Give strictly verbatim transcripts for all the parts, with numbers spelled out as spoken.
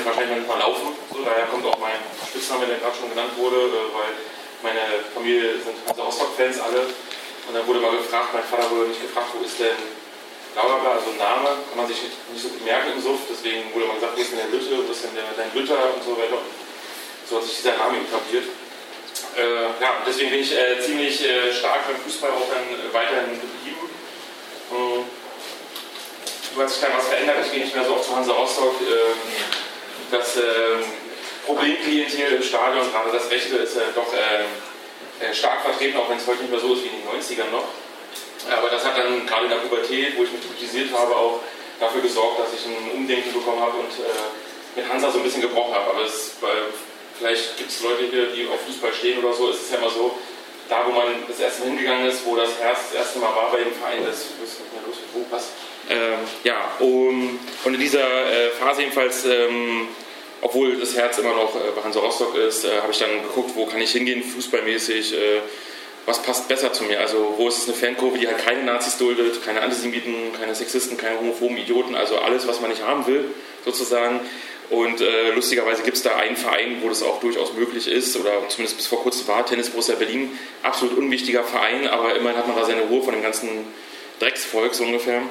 ich wahrscheinlich noch nicht mal laufen. So, daher kommt auch mein Spitzname, der gerade schon genannt wurde, weil meine Familie sind Hansa Rostock-Fans alle. Und dann wurde mal gefragt, mein Vater wurde nicht gefragt, wo ist denn Laura, also ein Name, kann man sich nicht, nicht so gut merken im Suff, deswegen wurde mal gesagt, wo ist denn der Lütte, wo ist denn der, dein Lütter und so weiter. So hat sich dieser Name etabliert. Äh, ja, deswegen bin ich äh, ziemlich äh, stark beim Fußball auch dann äh, weiterhin geblieben. Äh, du hast sich dann was verändert, ich gehe nicht mehr so oft zu Hansa Rostock. Äh, das äh, Problemklientel im Stadion, gerade das Rechte, ist äh, doch äh, stark vertreten, auch wenn es heute nicht mehr so ist wie in den neunzigern noch. Aber das hat dann gerade in der Pubertät, wo ich mich kritisiert habe, auch dafür gesorgt, dass ich ein Umdenken bekommen habe und äh, mit Hansa so ein bisschen gebrochen habe. Aber es, weil vielleicht gibt es Leute hier, die auf Fußball stehen oder so, es ist ja immer so, da wo man das erste Mal hingegangen ist, wo das Herz das erste Mal war bei dem Verein, das ist nicht mehr los mit Ruhe, was? Ähm, ja, um, und in dieser äh, Phase jedenfalls, ähm, obwohl das Herz immer noch äh, bei Hansa Rostock ist, äh, habe ich dann geguckt, wo kann ich hingehen, fußballmäßig, äh, was passt besser zu mir, also wo ist es eine Fankurve, die halt keine Nazis duldet, keine Antisemiten, keine Sexisten, keine homophoben Idioten, also alles, was man nicht haben will, sozusagen. Und äh, lustigerweise gibt es da einen Verein, wo das auch durchaus möglich ist, oder zumindest bis vor kurzem war, Tennis Borussia Berlin, absolut unwichtiger Verein, aber immerhin hat man da seine Ruhe von dem ganzen Drecksvolk, so ungefähr.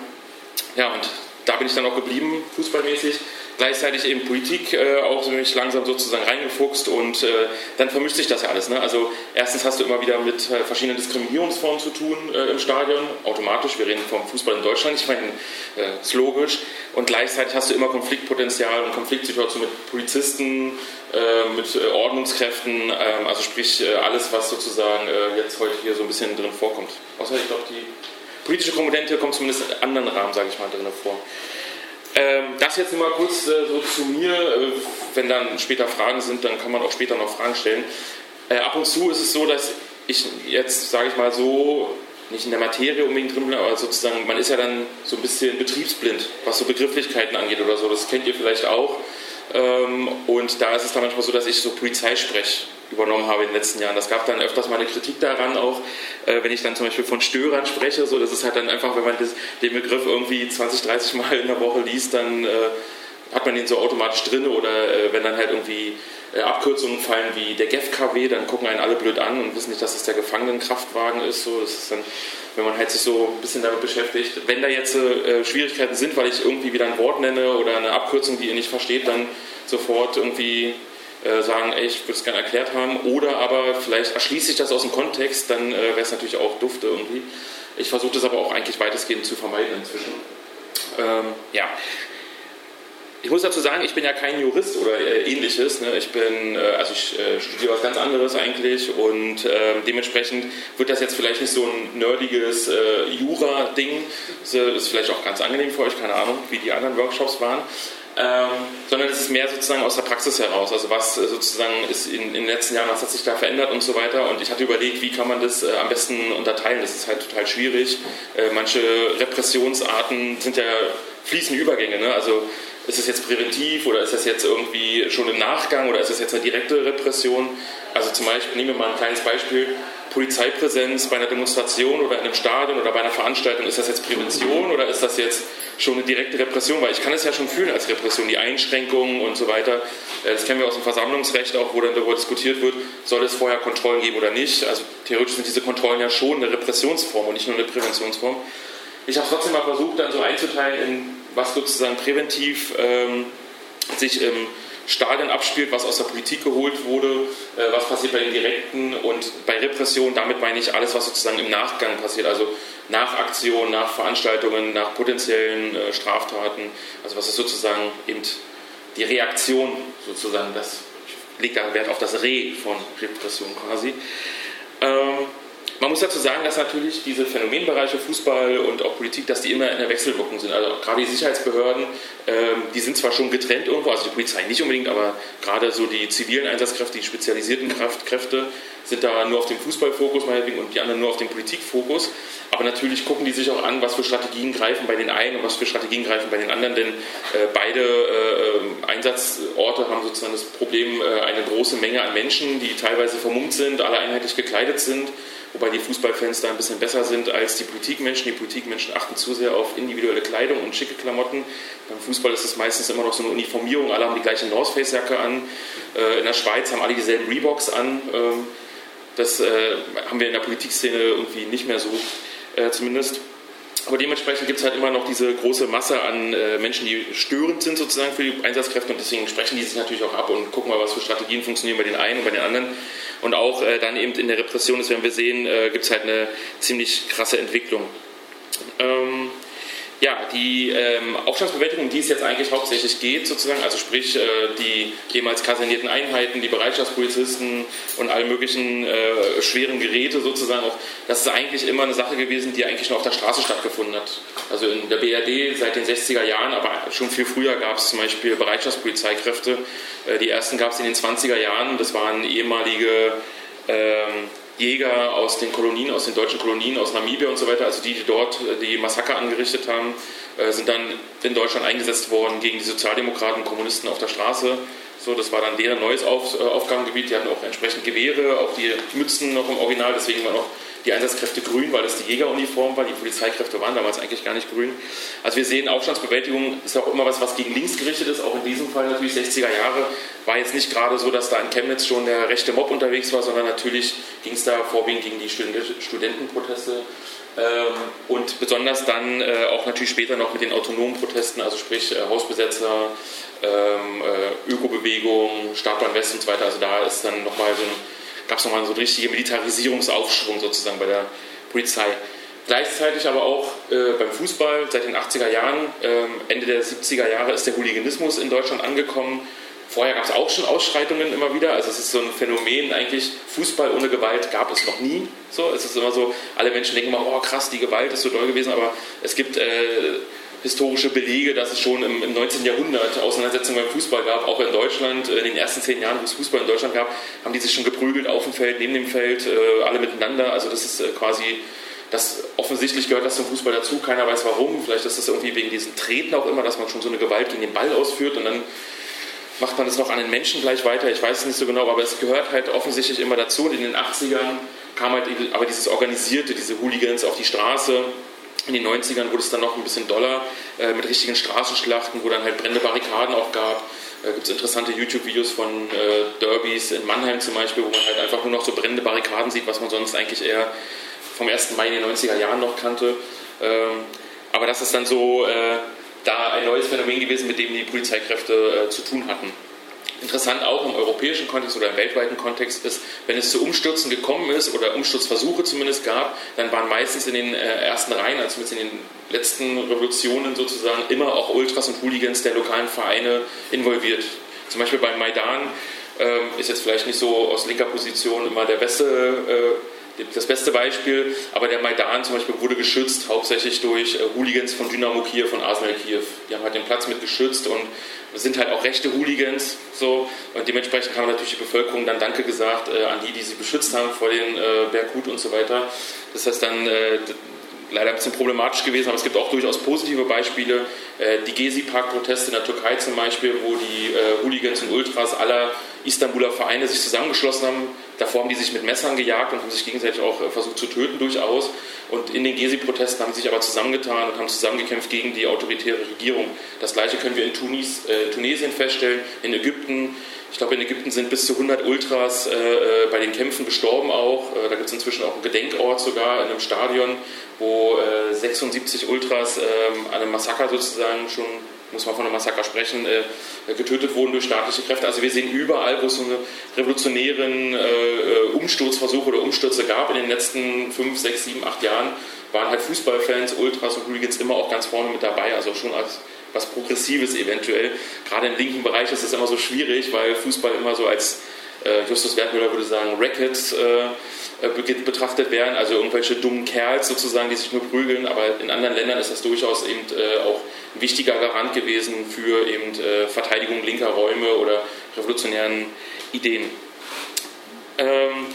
Ja, und da bin ich dann auch geblieben, fußballmäßig. Gleichzeitig eben Politik äh, auch so mich langsam sozusagen reingefuchst und äh, dann vermischt sich das ja alles. Ne? Also erstens hast du immer wieder mit äh, verschiedenen Diskriminierungsformen zu tun äh, im Stadion, automatisch, wir reden vom Fußball in Deutschland, ich meine, äh, ist logisch. Und gleichzeitig hast du immer Konfliktpotenzial und Konfliktsituationen mit Polizisten, äh, mit äh, Ordnungskräften, äh, also sprich äh, alles, was sozusagen äh, jetzt heute hier so ein bisschen drin vorkommt. Außer ich glaube, die politische Komponente kommt zumindest in anderen Rahmen, sage ich mal, drin vor. Das jetzt nur mal kurz äh, so zu mir, äh, wenn dann später Fragen sind, dann kann man auch später noch Fragen stellen. Äh, ab und zu ist es so, dass ich jetzt, sage ich mal so, nicht in der Materie unbedingt drin bin, aber sozusagen, man ist ja dann so ein bisschen betriebsblind, was so Begrifflichkeiten angeht oder so, das kennt ihr vielleicht auch. Ähm, und da ist es dann manchmal so, dass ich so Polizeisprech übernommen habe in den letzten Jahren. Das gab dann öfters mal eine Kritik daran auch, äh, wenn ich dann zum Beispiel von Störern spreche, so, das ist halt dann einfach, wenn man das, den Begriff irgendwie zwanzig, dreißig Mal in der Woche liest, dann äh, hat man den so automatisch drin, oder äh, wenn dann halt irgendwie äh, Abkürzungen fallen wie der G E F K W, dann gucken einen alle blöd an und wissen nicht, dass es der Gefangenenkraftwagen ist, so, das ist dann, wenn man halt sich so ein bisschen damit beschäftigt. Wenn da jetzt äh, Schwierigkeiten sind, weil ich irgendwie wieder ein Wort nenne oder eine Abkürzung, die ihr nicht versteht, dann sofort irgendwie sagen, ey, ich würde es gerne erklärt haben, oder aber vielleicht erschließt sich das aus dem Kontext, dann äh, wäre es natürlich auch dufte irgendwie. Ich versuche das aber auch eigentlich weitestgehend zu vermeiden inzwischen. Ähm, ja. Ich muss dazu sagen, ich bin ja kein Jurist oder äh, ähnliches. Ne? Ich bin, äh, also ich äh, studiere was ganz anderes eigentlich, und äh, dementsprechend wird das jetzt vielleicht nicht so ein nerdiges äh, Jura-Ding. Das ist vielleicht auch ganz angenehm für euch, keine Ahnung, wie die anderen Workshops waren. Ähm, sondern es ist mehr sozusagen aus der Praxis heraus, also was äh, sozusagen ist in, in den letzten Jahren, was hat sich da verändert und so weiter, und ich hatte überlegt, wie kann man das äh, am besten unterteilen, das ist halt total schwierig, äh, manche Repressionsarten sind ja fließende Übergänge, ne? Also ist es jetzt präventiv oder ist das jetzt irgendwie schon im Nachgang oder ist das jetzt eine direkte Repression, also zum Beispiel, nehmen wir mal ein kleines Beispiel, Polizeipräsenz bei einer Demonstration oder in einem Stadion oder bei einer Veranstaltung, ist das jetzt Prävention oder ist das jetzt schon eine direkte Repression, weil ich kann es ja schon fühlen als Repression, die Einschränkungen und so weiter, das kennen wir aus dem Versammlungsrecht auch, wo dann darüber diskutiert wird, soll es vorher Kontrollen geben oder nicht, also theoretisch sind diese Kontrollen ja schon eine Repressionsform und nicht nur eine Präventionsform. Ich habe trotzdem mal versucht, dann so einzuteilen, in was sozusagen präventiv ähm, sich im ähm, Stadion abspielt, was aus der Politik geholt wurde, was passiert bei den Direkten, und bei Repression, damit meine ich alles, was sozusagen im Nachgang passiert, also nach Aktionen, nach Veranstaltungen, nach potenziellen Straftaten, also was ist sozusagen eben die Reaktion sozusagen, das legt da Wert auf das Re von Repression quasi. Ähm, Man muss dazu sagen, dass natürlich diese Phänomenbereiche Fußball und auch Politik, dass die immer in der Wechselwirkung sind. Also gerade die Sicherheitsbehörden, ähm, die sind zwar schon getrennt irgendwo, also die Polizei nicht unbedingt, aber gerade so die zivilen Einsatzkräfte, die spezialisierten Kraft, Kräfte sind da nur auf dem Fußballfokus meinetwegen und die anderen nur auf dem Politikfokus. Aber natürlich gucken die sich auch an, was für Strategien greifen bei den einen und was für Strategien greifen bei den anderen, denn äh, beide äh, Einsatzorte haben sozusagen das Problem, äh, eine große Menge an Menschen, die teilweise vermummt sind, alle einheitlich gekleidet sind, wobei die Fußballfans da ein bisschen besser sind als die Politikmenschen. Die Politikmenschen achten zu sehr auf individuelle Kleidung und schicke Klamotten. Beim Fußball ist es meistens immer noch so eine Uniformierung, alle haben die gleiche North Face Jacke an, äh, in der Schweiz haben alle dieselben Reeboks an. Ähm, das äh, haben wir in der Politikszene irgendwie nicht mehr so, äh, zumindest. Aber dementsprechend gibt es halt immer noch diese große Masse an äh, Menschen, die störend sind sozusagen für die Einsatzkräfte, und deswegen sprechen die sich natürlich auch ab und gucken mal, was für Strategien funktionieren bei den einen und bei den anderen. Und auch äh, dann eben in der Repression, das werden wir sehen, äh, gibt es halt eine ziemlich krasse Entwicklung. Ähm, ja, die ähm, Aufstandsbewältigung, um die es jetzt eigentlich hauptsächlich geht sozusagen, also sprich äh, die ehemals kasernierten Einheiten, die Bereitschaftspolizisten und alle möglichen äh, schweren Geräte sozusagen, auch, das ist eigentlich immer eine Sache gewesen, die eigentlich nur auf der Straße stattgefunden hat. Also in der B R D seit den sechziger Jahren, aber schon viel früher gab es zum Beispiel Bereitschaftspolizeikräfte. Äh, die ersten gab es in den zwanziger Jahren, das waren ehemalige ähm, Jäger aus den Kolonien, aus den deutschen Kolonien, aus Namibia und so weiter, also die, die dort die Massaker angerichtet haben, sind dann in Deutschland eingesetzt worden gegen die Sozialdemokraten und Kommunisten auf der Straße. So, das war dann deren neues Auf, äh, Aufgabengebiet. Die hatten auch entsprechend Gewehre, auch die Mützen noch im Original, deswegen waren auch die Einsatzkräfte grün, weil das die Jägeruniform war, die Polizeikräfte waren damals eigentlich gar nicht grün. Also wir sehen, Aufstandsbewältigung ist auch immer was, was gegen links gerichtet ist, auch in diesem Fall natürlich sechziger Jahre, war jetzt nicht gerade so, dass da in Chemnitz schon der rechte Mob unterwegs war, sondern natürlich ging es da vorwiegend gegen die Studentenproteste ähm, und besonders dann äh, auch natürlich später noch mit den autonomen Protesten, also sprich äh, Hausbesetzer, Ähm, äh, Ökobewegung, Startbahn West und so weiter. Also da ist dann nochmal so ein, gab es nochmal so einen richtigen Militarisierungsaufschwung sozusagen bei der Polizei. Gleichzeitig aber auch äh, beim Fußball seit den achtziger Jahren, ähm, Ende der siebziger Jahre ist der Hooliganismus in Deutschland angekommen. Vorher gab es auch schon Ausschreitungen immer wieder, also es ist so ein Phänomen eigentlich, Fußball ohne Gewalt gab es noch nie. So, es ist immer so, alle Menschen denken immer, oh krass, die Gewalt ist so doll gewesen, aber es gibt äh, historische Belege, dass es schon im, im neunzehnten Jahrhundert Auseinandersetzungen beim Fußball gab, auch in Deutschland, in den ersten zehn Jahren, wo es Fußball in Deutschland gab, haben die sich schon geprügelt auf dem Feld, neben dem Feld, äh, alle miteinander, also das ist äh, quasi, das offensichtlich gehört das zum Fußball dazu, keiner weiß warum, vielleicht ist das irgendwie wegen diesen Treten auch immer, dass man schon so eine Gewalt gegen den Ball ausführt und dann macht man das noch an den Menschen gleich weiter, ich weiß es nicht so genau, aber es gehört halt offensichtlich immer dazu, und in den achtzigern kam halt aber dieses Organisierte, diese Hooligans auf die Straße. In den neunzigern wurde es dann noch ein bisschen doller, äh, mit richtigen Straßenschlachten, wo dann halt brennende Barrikaden auch gab. Da äh, gibt es interessante YouTube-Videos von äh, Derbys in Mannheim zum Beispiel, wo man halt einfach nur noch so brennende Barrikaden sieht, was man sonst eigentlich eher vom ersten Mai in den neunziger Jahren noch kannte. Ähm, aber das ist dann so äh, da ein neues Phänomen gewesen, mit dem die Polizeikräfte äh, zu tun hatten. Interessant auch im europäischen Kontext oder im weltweiten Kontext ist, wenn es zu Umstürzen gekommen ist oder Umsturzversuche zumindest gab, dann waren meistens in den äh, ersten Reihen, also zumindest in den letzten Revolutionen sozusagen, immer auch Ultras und Hooligans der lokalen Vereine involviert. Zum Beispiel beim Maidan ähm, ist jetzt vielleicht nicht so aus linker Position immer der beste, äh, das beste Beispiel, aber der Maidan zum Beispiel wurde geschützt hauptsächlich durch äh, Hooligans von Dynamo Kiew und Arsenal Kiew. Die haben halt den Platz mit geschützt und sind halt auch rechte Hooligans, so, und dementsprechend haben natürlich die Bevölkerung dann Danke gesagt äh, an die, die sie beschützt haben vor den äh, Berkut und so weiter. Das heißt dann äh, d- leider ein bisschen problematisch gewesen, aber es gibt auch durchaus positive Beispiele. Äh, die Gezi-Park-Proteste in der Türkei zum Beispiel, wo die äh, Hooligans und Ultras aller Istanbuler Vereine sich zusammengeschlossen haben. Davor haben die sich mit Messern gejagt und haben sich gegenseitig auch äh, versucht zu töten, durchaus. Und in den Gezi-Protesten haben sie sich aber zusammengetan und haben zusammengekämpft gegen die autoritäre Regierung. Das Gleiche können wir in Tunis, äh, Tunesien feststellen, in Ägypten. Ich glaube, in Ägypten sind bis zu hundert Ultras äh, bei den Kämpfen gestorben auch. Äh, da gibt es inzwischen auch einen Gedenkort sogar in einem Stadion, wo äh, sechsundsiebzig Ultras äh, an einem Massaker sozusagen schon, muss man von einem Massaker sprechen, äh, getötet wurden durch staatliche Kräfte. Also wir sehen überall, wo es so eine revolutionären äh, Umsturzversuche oder Umstürze gab in den letzten fünf, sechs, sieben, acht Jahren, waren halt Fußballfans, Ultras und Hooligans immer auch ganz vorne mit dabei, also schon als was Progressives eventuell. Gerade im linken Bereich ist das immer so schwierig, weil Fußball immer so als, äh, Justus Wertmüller würde sagen, Rackets äh, betrachtet werden, also irgendwelche dummen Kerls sozusagen, die sich nur prügeln, aber in anderen Ländern ist das durchaus eben äh, auch ein wichtiger Garant gewesen für eben äh, Verteidigung linker Räume oder revolutionären Ideen. Ähm,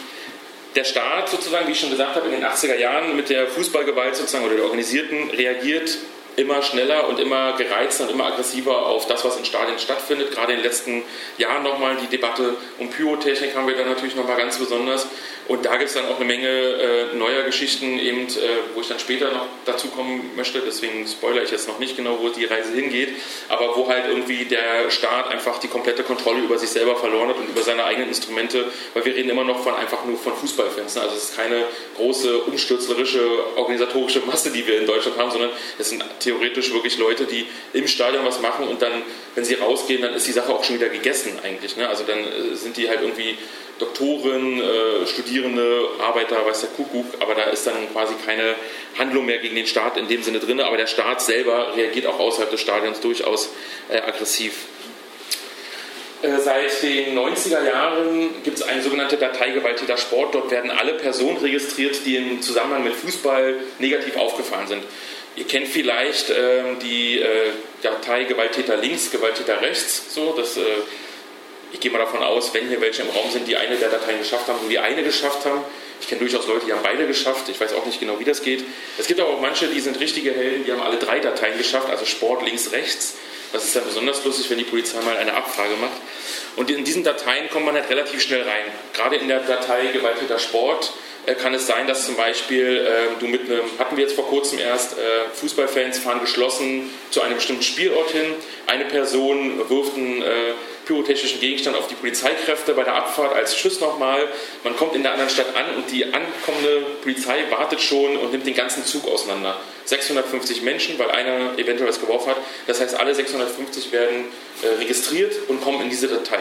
der Staat sozusagen, wie ich schon gesagt habe, in den achtziger Jahren mit der Fußballgewalt sozusagen oder der Organisierten reagiert immer schneller und immer gereizter und immer aggressiver auf das, was in Stadien stattfindet. Gerade in den letzten Jahren nochmal die Debatte um Pyrotechnik haben wir dann natürlich nochmal ganz besonders. Und da gibt es dann auch eine Menge äh, neuer Geschichten, eben, äh, wo ich dann später noch dazu kommen möchte. Deswegen spoilere ich jetzt noch nicht genau, wo die Reise hingeht. Aber wo halt irgendwie der Staat einfach die komplette Kontrolle über sich selber verloren hat und über seine eigenen Instrumente. Weil wir reden immer noch von einfach nur von Fußballfans. Ne? Also es ist keine große, umstürzlerische, organisatorische Masse, die wir in Deutschland haben, sondern es sind theoretisch wirklich Leute, die im Stadion was machen und dann, wenn sie rausgehen, dann ist die Sache auch schon wieder gegessen eigentlich. Ne? Also dann sind die halt irgendwie Doktoren, äh, Studierende, Arbeiter, weiß der Kuckuck, aber da ist dann quasi keine Handlung mehr gegen den Staat in dem Sinne drin, aber der Staat selber reagiert auch außerhalb des Stadions durchaus äh, aggressiv. Seit den neunziger Jahren gibt es eine sogenannte Datei Gewalttäter Sport. Dort werden alle Personen registriert, die im Zusammenhang mit Fußball negativ aufgefallen sind. Ihr kennt vielleicht ähm, die äh, Datei Gewalttäter links, Gewalttäter rechts. So, das, äh, ich gehe mal davon aus, wenn hier welche im Raum sind, die eine der Dateien geschafft haben und die eine geschafft haben. Ich kenne durchaus Leute, die haben beide geschafft. Ich weiß auch nicht genau, wie das geht. Es gibt aber auch manche, die sind richtige Helden, die haben alle drei Dateien geschafft, also Sport links, rechts. Das ist ja besonders lustig, wenn die Polizei mal eine Abfrage macht. Und in diesen Dateien kommt man halt relativ schnell rein. Gerade in der Datei Gewalttäter Sport äh, kann es sein, dass zum Beispiel äh, du mit einem, hatten wir jetzt vor kurzem erst, äh, Fußballfans fahren geschlossen zu einem bestimmten Spielort hin. Eine Person wirft einen äh, pyrotechnischen Gegenstand auf die Polizeikräfte bei der Abfahrt als Schuss nochmal. Man kommt in der anderen Stadt an und die ankommende Polizei wartet schon und nimmt den ganzen Zug auseinander. sechshundertfünfzig Menschen, weil einer eventuell was geworfen hat. Das heißt, alle sechshundertfünfzig werden äh, registriert und kommen in diese Datei.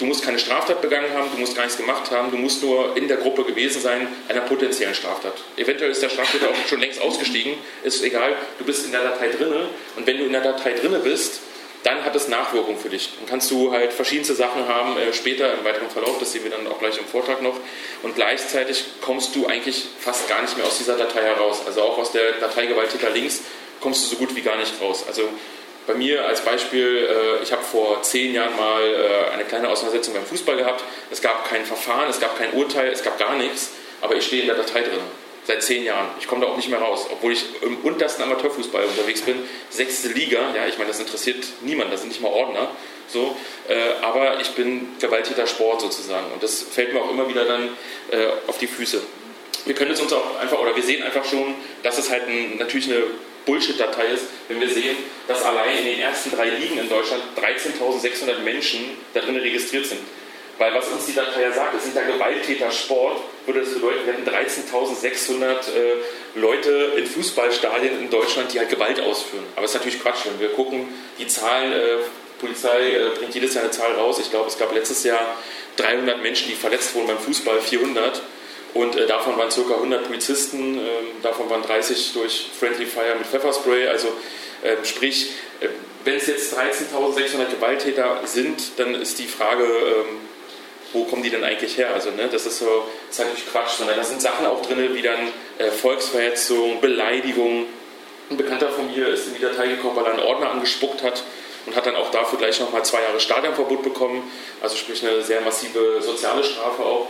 Du musst keine Straftat begangen haben, du musst gar nichts gemacht haben, du musst nur in der Gruppe gewesen sein, einer potenziellen Straftat. Eventuell ist der Straftäter auch schon längst ausgestiegen, ist egal, du bist in der Datei drinne und wenn du in der Datei drinne bist, dann hat es Nachwirkungen für dich. Dann kannst du halt verschiedenste Sachen haben, äh, später im weiteren Verlauf, das sehen wir dann auch gleich im Vortrag noch. Und gleichzeitig kommst du eigentlich fast gar nicht mehr aus dieser Datei heraus. Also auch aus der Datei Gewalttäter links kommst du so gut wie gar nicht raus. Also bei mir als Beispiel, äh, ich habe vor zehn Jahren mal äh, eine kleine Auseinandersetzung beim Fußball gehabt. Es gab kein Verfahren, es gab kein Urteil, es gab gar nichts, aber ich stehe in der Datei drin. Seit zehn Jahren. Ich komme da auch nicht mehr raus, obwohl ich im untersten Amateurfußball unterwegs bin. Sechste Liga, ja, ich meine, das interessiert niemanden, das sind nicht mal Ordner. So, äh, aber ich bin Gewalttäter Sport sozusagen und das fällt mir auch immer wieder dann äh, auf die Füße. Wir können es uns auch einfach, oder wir sehen einfach schon, dass es halt ein, natürlich eine Bullshit-Datei ist, wenn wir sehen, dass allein in den ersten drei Ligen in Deutschland dreizehntausend sechshundert Menschen da drin registriert sind. Weil was uns die Datei ja sagt, es sind ja Gewalttäter Sport, würde das bedeuten, wir hätten dreizehntausend sechshundert äh, Leute in Fußballstadien in Deutschland, die halt Gewalt ausführen. Aber es ist natürlich Quatsch, wenn wir gucken, die Zahlen, äh, Polizei äh, bringt jedes Jahr eine Zahl raus. Ich glaube, es gab letztes Jahr dreihundert Menschen, die verletzt wurden beim Fußball, vierhundert. Und äh, davon waren ca. hundert Polizisten, äh, davon waren dreißig durch Friendly Fire mit Pfefferspray. Also äh, sprich, äh, wenn es jetzt dreizehntausend sechshundert Gewalttäter sind, dann ist die Frage, ähm, wo kommen die denn eigentlich her? Also, ne, das ist so, das ist natürlich Quatsch, sondern da sind Sachen auch drin, wie dann äh, Volksverhetzung, Beleidigung. Ein Bekannter von mir ist in die Datei gekommen, weil er einen Ordner angespuckt hat und hat dann auch dafür gleich nochmal zwei Jahre Stadionverbot bekommen. Also sprich eine sehr massive soziale Strafe auch.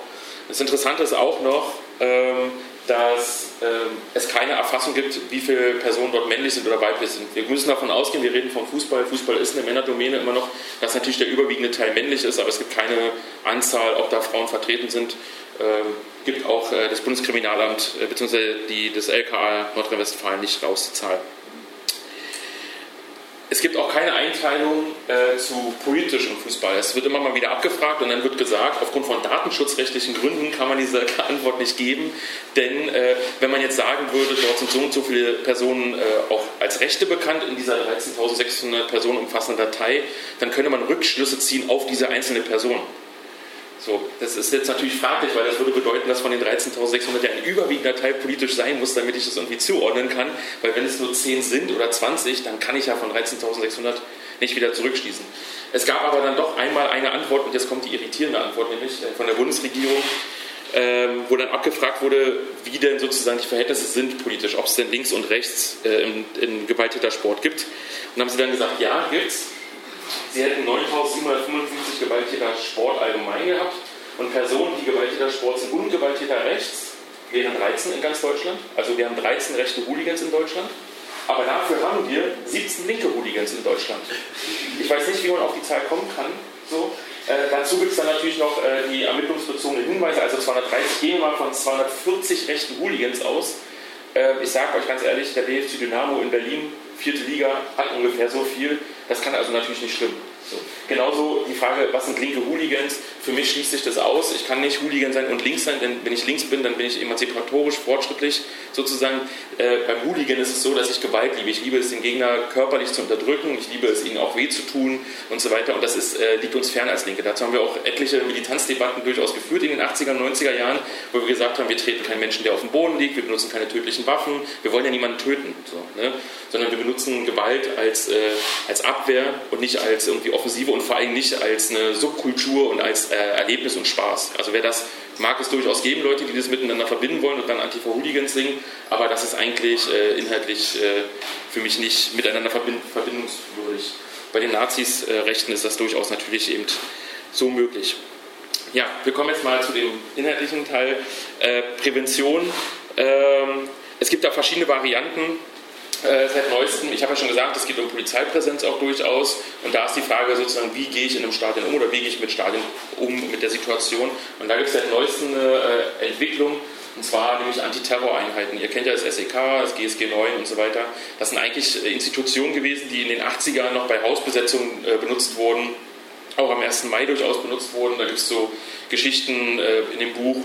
Das Interessante ist auch noch, ähm, dass ähm, es keine Erfassung gibt, wie viele Personen dort männlich sind oder weiblich sind. Wir müssen davon ausgehen, wir reden vom Fußball. Fußball ist eine Männerdomäne immer noch, dass natürlich der überwiegende Teil männlich ist, aber es gibt keine Anzahl, ob da Frauen vertreten sind. Ähm, gibt auch äh, das Bundeskriminalamt äh, bzw. das L K A Nordrhein-Westfalen nicht raus, die Zahl. Es gibt auch keine Einteilung äh, zu politischem Fußball. Es wird immer mal wieder abgefragt und dann wird gesagt, aufgrund von datenschutzrechtlichen Gründen kann man diese Antwort nicht geben. Denn äh, wenn man jetzt sagen würde, dort sind so und so viele Personen äh, auch als Rechte bekannt in dieser dreizehntausend sechshundert Personen umfassenden Datei, dann könnte man Rückschlüsse ziehen auf diese einzelne Person. So, das ist jetzt natürlich fraglich, weil das würde bedeuten, dass von den dreizehntausend sechshundert ja ein überwiegender Teil politisch sein muss, damit ich das irgendwie zuordnen kann. Weil wenn es nur zehn sind oder zwanzig, dann kann ich ja von dreizehntausend sechshundert nicht wieder zurückschließen. Es gab aber dann doch einmal eine Antwort, und jetzt kommt die irritierende Antwort, nämlich von der Bundesregierung, wo dann abgefragt wurde, wie denn sozusagen die Verhältnisse sind politisch, ob es denn links und rechts im Gewalttätersport gibt. Und haben sie dann gesagt, ja, gibt's. Sie hätten neuntausendsiebenhundertfünfundfünfzig Gewalttäter Sport allgemein gehabt und Personen, die Gewalttäter Sport sind und Gewalttäter rechts, wären dreizehn in ganz Deutschland. Also wir haben dreizehn rechte Hooligans in Deutschland. Aber dafür haben wir siebzehn linke Hooligans in Deutschland. Ich weiß nicht, wie man auf die Zahl kommen kann. So. Äh, dazu gibt es dann natürlich noch äh, die ermittlungsbezogenen Hinweise. Also zweihundertdreißig, gehen wir mal von zweihundertvierzig rechten Hooligans aus. Äh, ich sage euch ganz ehrlich, der B F C Dynamo in Berlin, vierte Liga, hat ungefähr so viel. Das kann also natürlich nicht stimmen. So. Genauso die Frage, was sind linke Hooligans? Für mich schließt sich das aus. Ich kann nicht Hooligan sein und links sein, denn wenn ich links bin, dann bin ich emanzipatorisch, fortschrittlich sozusagen. Äh, beim Hooligan ist es so, dass ich Gewalt liebe. Ich liebe es, den Gegner körperlich zu unterdrücken. Ich liebe es, ihnen auch weh zu tun und so weiter. Und das ist, äh, liegt uns fern als Linke. Dazu haben wir auch etliche Militanzdebatten durchaus geführt in den achtziger, neunziger Jahren, wo wir gesagt haben, wir treten keinen Menschen, der auf dem Boden liegt. Wir benutzen keine tödlichen Waffen. Wir wollen ja niemanden töten. So, ne? Sondern wir benutzen Gewalt als, äh, als Abwehr und nicht als irgendwie Offensive und vor allem nicht als eine Subkultur und als äh, Erlebnis und Spaß. Also wer das, mag es durchaus geben, Leute, die das miteinander verbinden wollen und dann Antifa-Hooligans singen, aber das ist eigentlich äh, inhaltlich äh, für mich nicht miteinander verbind- verbindungswürdig. Bei den Nazis, äh, Rechten ist das durchaus natürlich eben so möglich. Ja, wir kommen jetzt mal zu dem inhaltlichen Teil, äh, Prävention. Ähm, es gibt da verschiedene Varianten. Äh, seit neuestem, ich habe ja schon gesagt, es geht um Polizeipräsenz auch durchaus und da ist die Frage sozusagen, wie gehe ich in einem Stadion um oder wie gehe ich mit Stadion um, mit der Situation, und da gibt es seit neuestem eine äh, Entwicklung, und zwar nämlich Antiterroreinheiten. Ihr kennt ja das S E K, das G S G neun und so weiter. Das sind eigentlich Institutionen gewesen, die in den achtzigern noch bei Hausbesetzungen äh, benutzt wurden, auch am ersten Mai durchaus benutzt wurden. Da gibt es so Geschichten äh, in dem Buch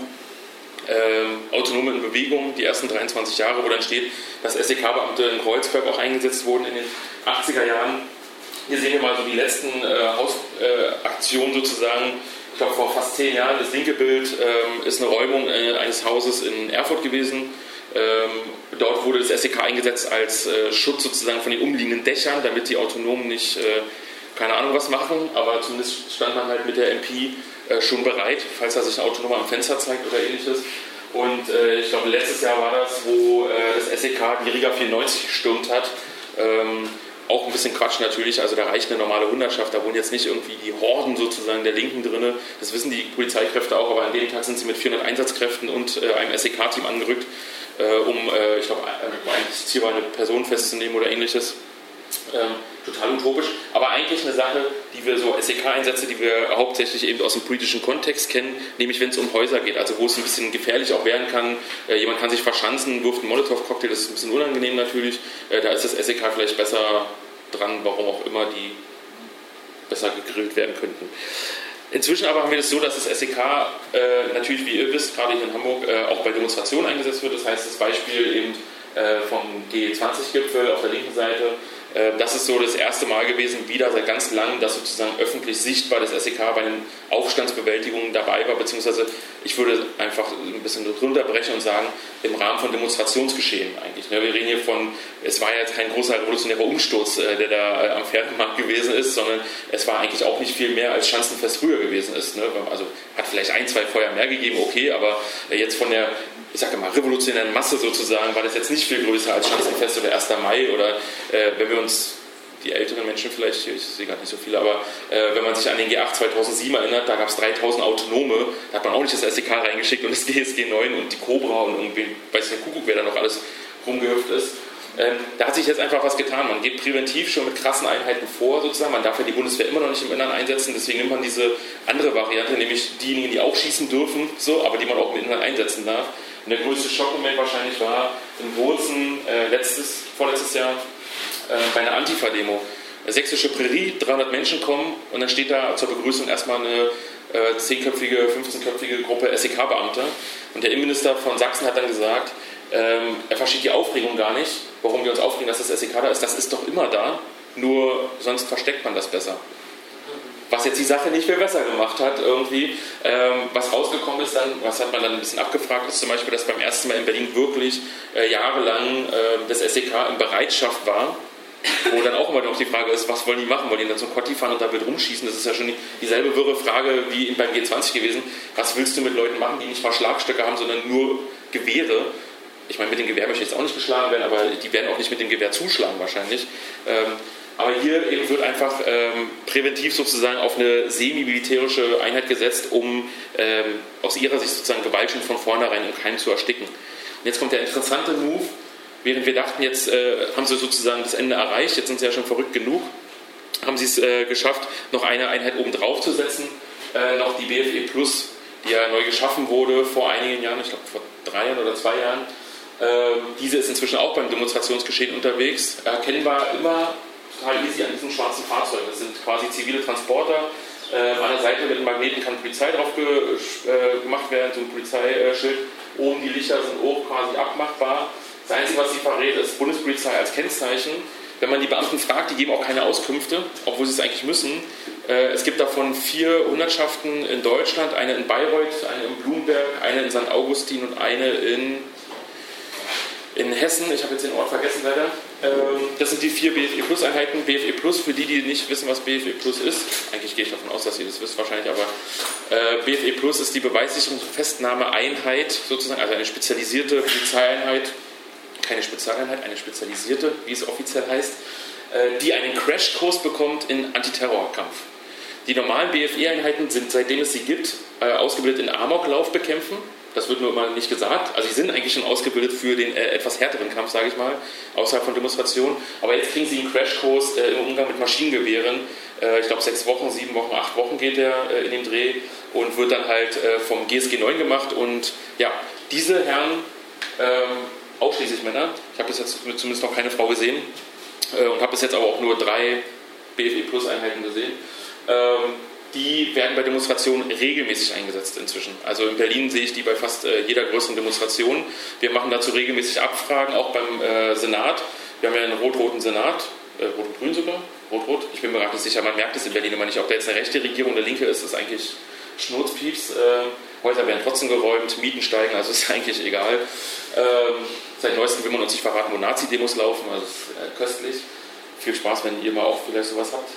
Äh, Autonome in Bewegung, die ersten dreiundzwanzig Jahre, wo dann steht, dass S E K-Beamte in Kreuzberg auch eingesetzt wurden in den achtziger Jahren. Hier sehen wir mal so die letzten äh, Hausaktionen äh, sozusagen. Ich glaube, vor fast zehn Jahren, das linke Bild ähm, ist eine Räumung äh, eines Hauses in Erfurt gewesen. Ähm, dort wurde das S E K eingesetzt als äh, Schutz sozusagen von den umliegenden Dächern, damit die Autonomen nicht, äh, keine Ahnung was machen, aber zumindest stand man halt mit der M P schon bereit, falls er sich ein Auto nochmal am Fenster zeigt oder ähnliches. Und äh, ich glaube, letztes Jahr war das, wo äh, das S E K die Riga vierundneunzig gestürmt hat. Ähm, auch ein bisschen Quatsch natürlich, also da reicht eine normale Hundertschaft, da wohnen jetzt nicht irgendwie die Horden sozusagen der Linken drin. Das wissen die Polizeikräfte auch, aber an dem Tag sind sie mit vierhundert Einsatzkräften und äh, einem S E K-Team angerückt, äh, um, äh, ich glaube, das Ziel war, eine Person festzunehmen oder ähnliches. Ähm, total utopisch, aber eigentlich eine Sache, die wir so S E K-Einsätze, die wir hauptsächlich eben aus dem politischen Kontext kennen, nämlich wenn es um Häuser geht, also wo es ein bisschen gefährlich auch werden kann, äh, jemand kann sich verschanzen, wirft einen Molotow-Cocktail, das ist ein bisschen unangenehm natürlich, äh, da ist das S E K vielleicht besser dran, warum auch immer die besser gegrillt werden könnten. Inzwischen aber haben wir das so, dass das S E K äh, natürlich, wie ihr wisst, gerade hier in Hamburg äh, auch bei Demonstrationen eingesetzt wird, das heißt das Beispiel eben äh, vom G zwanzig-Gipfel auf der linken Seite. Das ist so das erste Mal gewesen, wieder seit ganz langem, dass sozusagen öffentlich sichtbar das S E K bei den Aufstandsbewältigungen dabei war, beziehungsweise ich würde einfach ein bisschen runterbrechen und sagen, im Rahmen von Demonstrationsgeschehen eigentlich. Wir reden hier von, es war ja jetzt kein großer revolutionärer Umsturz, der da am Pferdemarkt gewesen ist, sondern es war eigentlich auch nicht viel mehr, als Schanzenfest früher gewesen ist. Also hat vielleicht ein, zwei Feuer mehr gegeben, okay, aber jetzt von der, ich sage mal, revolutionären Masse sozusagen, war das jetzt nicht viel größer als Schanzenfest oder ersten Mai oder äh, wenn wir uns, die älteren Menschen vielleicht, ich sehe gar nicht so viele, aber äh, wenn man sich an den G acht zweitausendsieben erinnert, da gab es dreitausend Autonome, da hat man auch nicht das S E K reingeschickt und das G S G neun und die Cobra und irgendwie, weiß nicht, Kuckuck, wer da noch alles rumgehüpft ist. Ähm, da hat sich jetzt einfach was getan. Man geht präventiv schon mit krassen Einheiten vor, sozusagen. Man darf ja die Bundeswehr immer noch nicht im Innern einsetzen, deswegen nimmt man diese andere Variante, nämlich diejenigen, die auch schießen dürfen, so, aber die man auch im Innern einsetzen darf. Und der größte Schockmoment wahrscheinlich war in Bozen äh, letztes, vorletztes Jahr äh, bei einer Antifa-Demo. Sächsische Prärie, dreihundert Menschen kommen und dann steht da zur Begrüßung erstmal eine äh, zehnköpfige, fünfzehnköpfige Gruppe S E K-Beamter. Und der Innenminister von Sachsen hat dann gesagt, ähm, er versteht die Aufregung gar nicht, warum wir uns aufregen, dass das S E K da ist. Das ist doch immer da, nur sonst versteckt man das besser. Was jetzt die Sache nicht viel besser gemacht hat irgendwie, ähm, was rausgekommen ist dann, was hat man dann ein bisschen abgefragt, ist zum Beispiel, dass beim ersten Mal in Berlin wirklich äh, jahrelang äh, das S E K in Bereitschaft war, wo dann auch immer noch die Frage ist, was wollen die machen, wollen die dann zum Kotti fahren und da wird rumschießen, das ist ja schon dieselbe wirre Frage wie beim G zwanzig gewesen, was willst du mit Leuten machen, die nicht mal Schlagstöcke haben, sondern nur Gewehre. Ich meine, mit dem Gewehr möchte ich jetzt auch nicht geschlagen werden, aber die werden auch nicht mit dem Gewehr zuschlagen wahrscheinlich. Ähm, Aber hier eben wird einfach ähm, präventiv sozusagen auf eine semi-militärische Einheit gesetzt, um ähm, aus ihrer Sicht sozusagen Gewalt schon von vornherein im Keim zu ersticken. Und jetzt kommt der interessante Move. Während wir dachten, jetzt äh, haben sie sozusagen das Ende erreicht, jetzt sind sie ja schon verrückt genug, haben sie es äh, geschafft, noch eine Einheit obendrauf zu setzen, äh, noch die B F E Plus, die ja neu geschaffen wurde vor einigen Jahren, ich glaube vor drei Jahren oder zwei Jahren. Ähm, diese ist inzwischen auch beim Demonstrationsgeschehen unterwegs, erkennbar immer total easy an diesen schwarzen Fahrzeugen. Das sind quasi zivile Transporter. Ähm, an der Seite mit Magneten kann Polizei drauf ge, äh, gemacht werden, so ein Polizeischild. Oben die Lichter sind auch quasi abmachbar. Das Einzige, was sie verrät, ist Bundespolizei als Kennzeichen. Wenn man die Beamten fragt, die geben auch keine Auskünfte, obwohl sie es eigentlich müssen. Äh, es gibt davon vier Hundertschaften in Deutschland, eine in Bayreuth, eine in Blumenberg, eine in Sankt Augustin und eine in, in Hessen. Ich habe jetzt den Ort vergessen leider. Ähm, das sind die vier B F E Plus Einheiten. B F E Plus, für die, die nicht wissen, was B F E Plus ist, eigentlich gehe ich davon aus, dass ihr das wisst wahrscheinlich, aber äh, B F E Plus ist die Beweissicherungs- und Festnahmeeinheit sozusagen, also eine spezialisierte Polizeieinheit, keine Spezialeinheit, eine spezialisierte, wie es offiziell heißt, die einen Crashkurs bekommt in Antiterrorkampf. Die normalen B F E-Einheiten sind, seitdem es sie gibt, ausgebildet in Amoklauf bekämpfen. Das wird nur immer nicht gesagt. Also sie sind eigentlich schon ausgebildet für den etwas härteren Kampf, sage ich mal, außerhalb von Demonstrationen. Aber jetzt kriegen sie einen Crashkurs im Umgang mit Maschinengewehren. Ich glaube, sechs Wochen, sieben Wochen, acht Wochen geht der in dem Dreh und wird dann halt vom G S G neun gemacht. Und ja, diese Herren... Ähm, ausschließlich Männer. Ich habe bis jetzt zumindest noch keine Frau gesehen äh, und habe bis jetzt aber auch nur drei B F E-Plus-Einheiten gesehen. Ähm, die werden bei Demonstrationen regelmäßig eingesetzt inzwischen. Also in Berlin sehe ich die bei fast äh, jeder größeren Demonstration. Wir machen dazu regelmäßig Abfragen, auch beim äh, Senat. Wir haben ja einen rot-roten Senat, äh, rot-grün sogar, rot-rot. Ich bin mir gerade nicht sicher, man merkt es in Berlin immer nicht. Ob da jetzt eine rechte Regierung oder eine linke ist, ist eigentlich Schnurzpieps. Äh, Häuser werden trotzdem geräumt, Mieten steigen, also ist eigentlich egal. Ähm, seit neuestem will man uns nicht verraten, wo Nazi-Demos laufen, also ist köstlich. Viel Spaß, wenn ihr mal auch vielleicht sowas habt.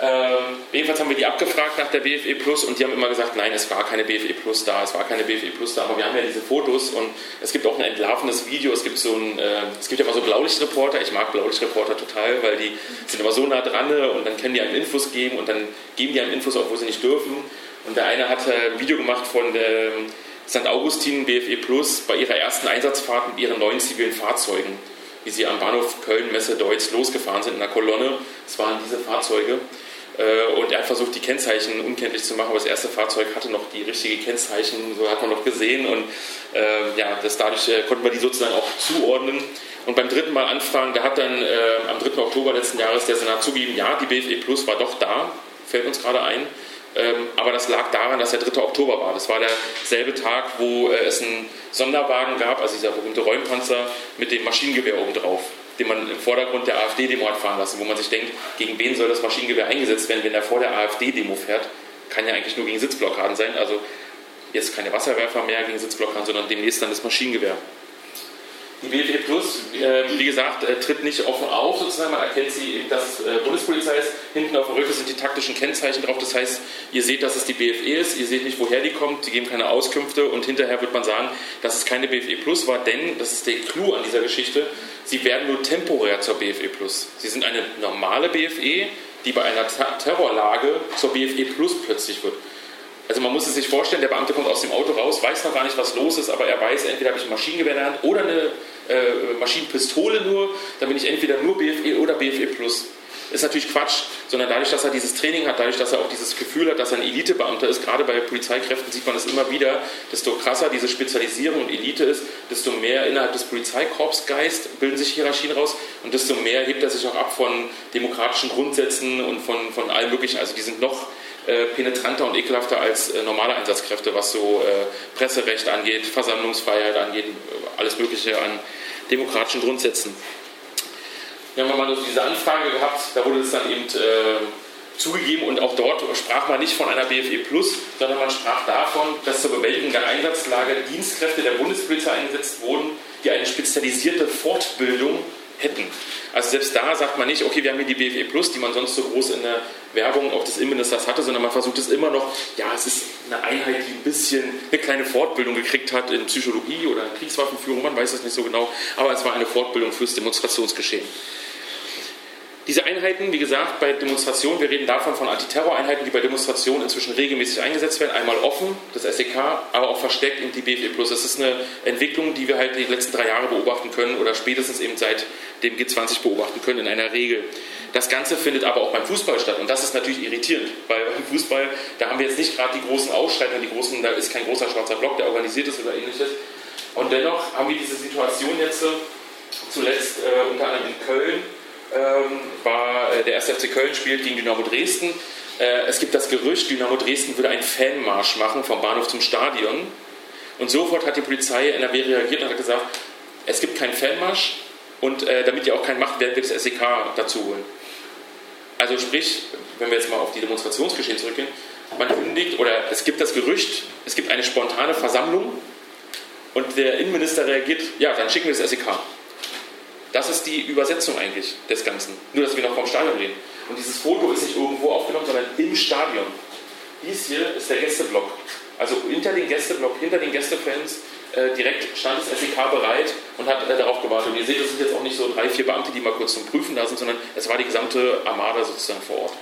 Ähm, jedenfalls haben wir die abgefragt nach der B F E Plus und die haben immer gesagt, nein, es war keine B F E Plus da, es war keine B F E Plus da, aber wir haben ja diese Fotos und es gibt auch ein entlarvendes Video, es gibt so ein, äh, es gibt ja immer so Blaulichtreporter, ich mag Blaulichtreporter total, weil die sind immer so nah dran und dann können die einem Infos geben und dann geben die einem Infos, obwohl sie nicht dürfen. Und der eine hat ein Video gemacht von der Sankt Augustin B F E Plus bei ihrer ersten Einsatzfahrt mit ihren neuen zivilen Fahrzeugen, wie sie am Bahnhof Köln-Messe-Deutz losgefahren sind in einer Kolonne. Es waren diese Fahrzeuge. Und er hat versucht, die Kennzeichen unkenntlich zu machen, aber das erste Fahrzeug hatte noch die richtige Kennzeichen, so hat man noch gesehen. Und äh, ja, das, dadurch äh, konnten wir die sozusagen auch zuordnen. Und beim dritten Mal anfragen, da hat dann äh, am dritten Oktober letzten Jahres der Senat zugegeben, ja, die B F E Plus war doch da, fällt uns gerade ein. Aber das lag daran, dass der dritte Oktober war. Das war derselbe Tag, wo es einen Sonderwagen gab, also dieser berühmte Räumpanzer mit dem Maschinengewehr obendrauf, den man im Vordergrund der AfD-Demo hat fahren lassen, wo man sich denkt, gegen wen soll das Maschinengewehr eingesetzt werden, wenn er vor der AfD-Demo fährt? Kann ja eigentlich nur gegen Sitzblockaden sein. Also jetzt keine Wasserwerfer mehr gegen Sitzblockaden, sondern demnächst dann das Maschinengewehr. Die B F E Plus, äh, wie gesagt, äh, tritt nicht offen auf sozusagen, man erkennt sie, dass es äh, Bundespolizei ist, hinten auf dem Rücken sind die taktischen Kennzeichen drauf, das heißt, ihr seht, dass es die B F E ist, ihr seht nicht, woher die kommt, sie geben keine Auskünfte und hinterher wird man sagen, dass es keine B F E Plus war, denn, das ist der Clou an dieser Geschichte, sie werden nur temporär zur B F E Plus. Sie sind eine normale B F E, die bei einer Ta- Terrorlage zur B F E Plus plötzlich wird. Also man muss es sich vorstellen, der Beamte kommt aus dem Auto raus, weiß noch gar nicht, was los ist, aber er weiß, entweder habe ich ein Maschinengewehr in der Hand oder eine äh, Maschinenpistole nur, dann bin ich entweder nur B F E oder B F E Plus. Ist natürlich Quatsch, sondern dadurch, dass er dieses Training hat, dadurch, dass er auch dieses Gefühl hat, dass er ein Elitebeamter ist, gerade bei Polizeikräften sieht man das immer wieder, desto krasser diese Spezialisierung und Elite ist, desto mehr innerhalb des Polizeikorpsgeist bilden sich Hierarchien raus und desto mehr hebt er sich auch ab von demokratischen Grundsätzen und von, von allem Möglichen. Also die sind noch Äh, penetranter und ekelhafter als äh, normale Einsatzkräfte, was so äh, Presserecht angeht, Versammlungsfreiheit angeht, äh, alles Mögliche an demokratischen Grundsätzen. Wir haben mal diese Anfrage gehabt, da wurde es dann eben äh, zugegeben und auch dort sprach man nicht von einer B F E Plus, sondern man sprach davon, dass zur Bewältigung der Einsatzlage Dienstkräfte der Bundespolizei eingesetzt wurden, die eine spezialisierte Fortbildung hätten. Also selbst da sagt man nicht, okay, wir haben hier die B F E Plus, die man sonst so groß in der Werbung auch des Innenministers hatte, sondern man versucht es immer noch, ja, es ist eine Einheit, die ein bisschen eine kleine Fortbildung gekriegt hat in Psychologie oder in Kriegswaffenführung, man weiß es nicht so genau, aber es war eine Fortbildung fürs Demonstrationsgeschehen. Diese Einheiten, wie gesagt, bei Demonstrationen, wir reden davon von Antiterror-Einheiten, die bei Demonstrationen inzwischen regelmäßig eingesetzt werden, einmal offen, das S E K, aber auch versteckt in die B F E Plus. Das ist eine Entwicklung, die wir halt die letzten drei Jahre beobachten können oder spätestens eben seit dem G zwanzig beobachten können in einer Regel. Das Ganze findet aber auch beim Fußball statt und das ist natürlich irritierend, weil beim Fußball, da haben wir jetzt nicht gerade die großen Ausschreitungen, die großen, da ist kein großer Schwarzer Block, der organisiert ist oder ähnliches. Und dennoch haben wir diese Situation jetzt zuletzt äh, unter anderem in Köln, Ähm, war äh, der erste F C Köln spielt gegen Dynamo Dresden. Äh, es gibt das Gerücht, Dynamo Dresden würde einen Fanmarsch machen vom Bahnhof zum Stadion. Und sofort hat die Polizei N R W reagiert und hat gesagt, es gibt keinen Fanmarsch und äh, damit ihr auch keinen macht, werden wir das S E K dazu holen. Also sprich, wenn wir jetzt mal auf die Demonstrationsgeschehen zurückgehen, man kündigt, oder es gibt das Gerücht, es gibt eine spontane Versammlung und der Innenminister reagiert, ja, dann schicken wir das S E K. Das ist die Übersetzung eigentlich des Ganzen. Nur, dass wir noch vom Stadion reden. Und dieses Foto ist nicht irgendwo aufgenommen, sondern im Stadion. Dies hier ist der Gästeblock. Also hinter den Gästeblock, hinter den Gästefans, äh, direkt stand das S E K bereit und hat äh, darauf gewartet. Und ihr seht, das sind jetzt auch nicht so drei, vier Beamte, die mal kurz zum Prüfen da sind, sondern es war die gesamte Armada sozusagen vor Ort.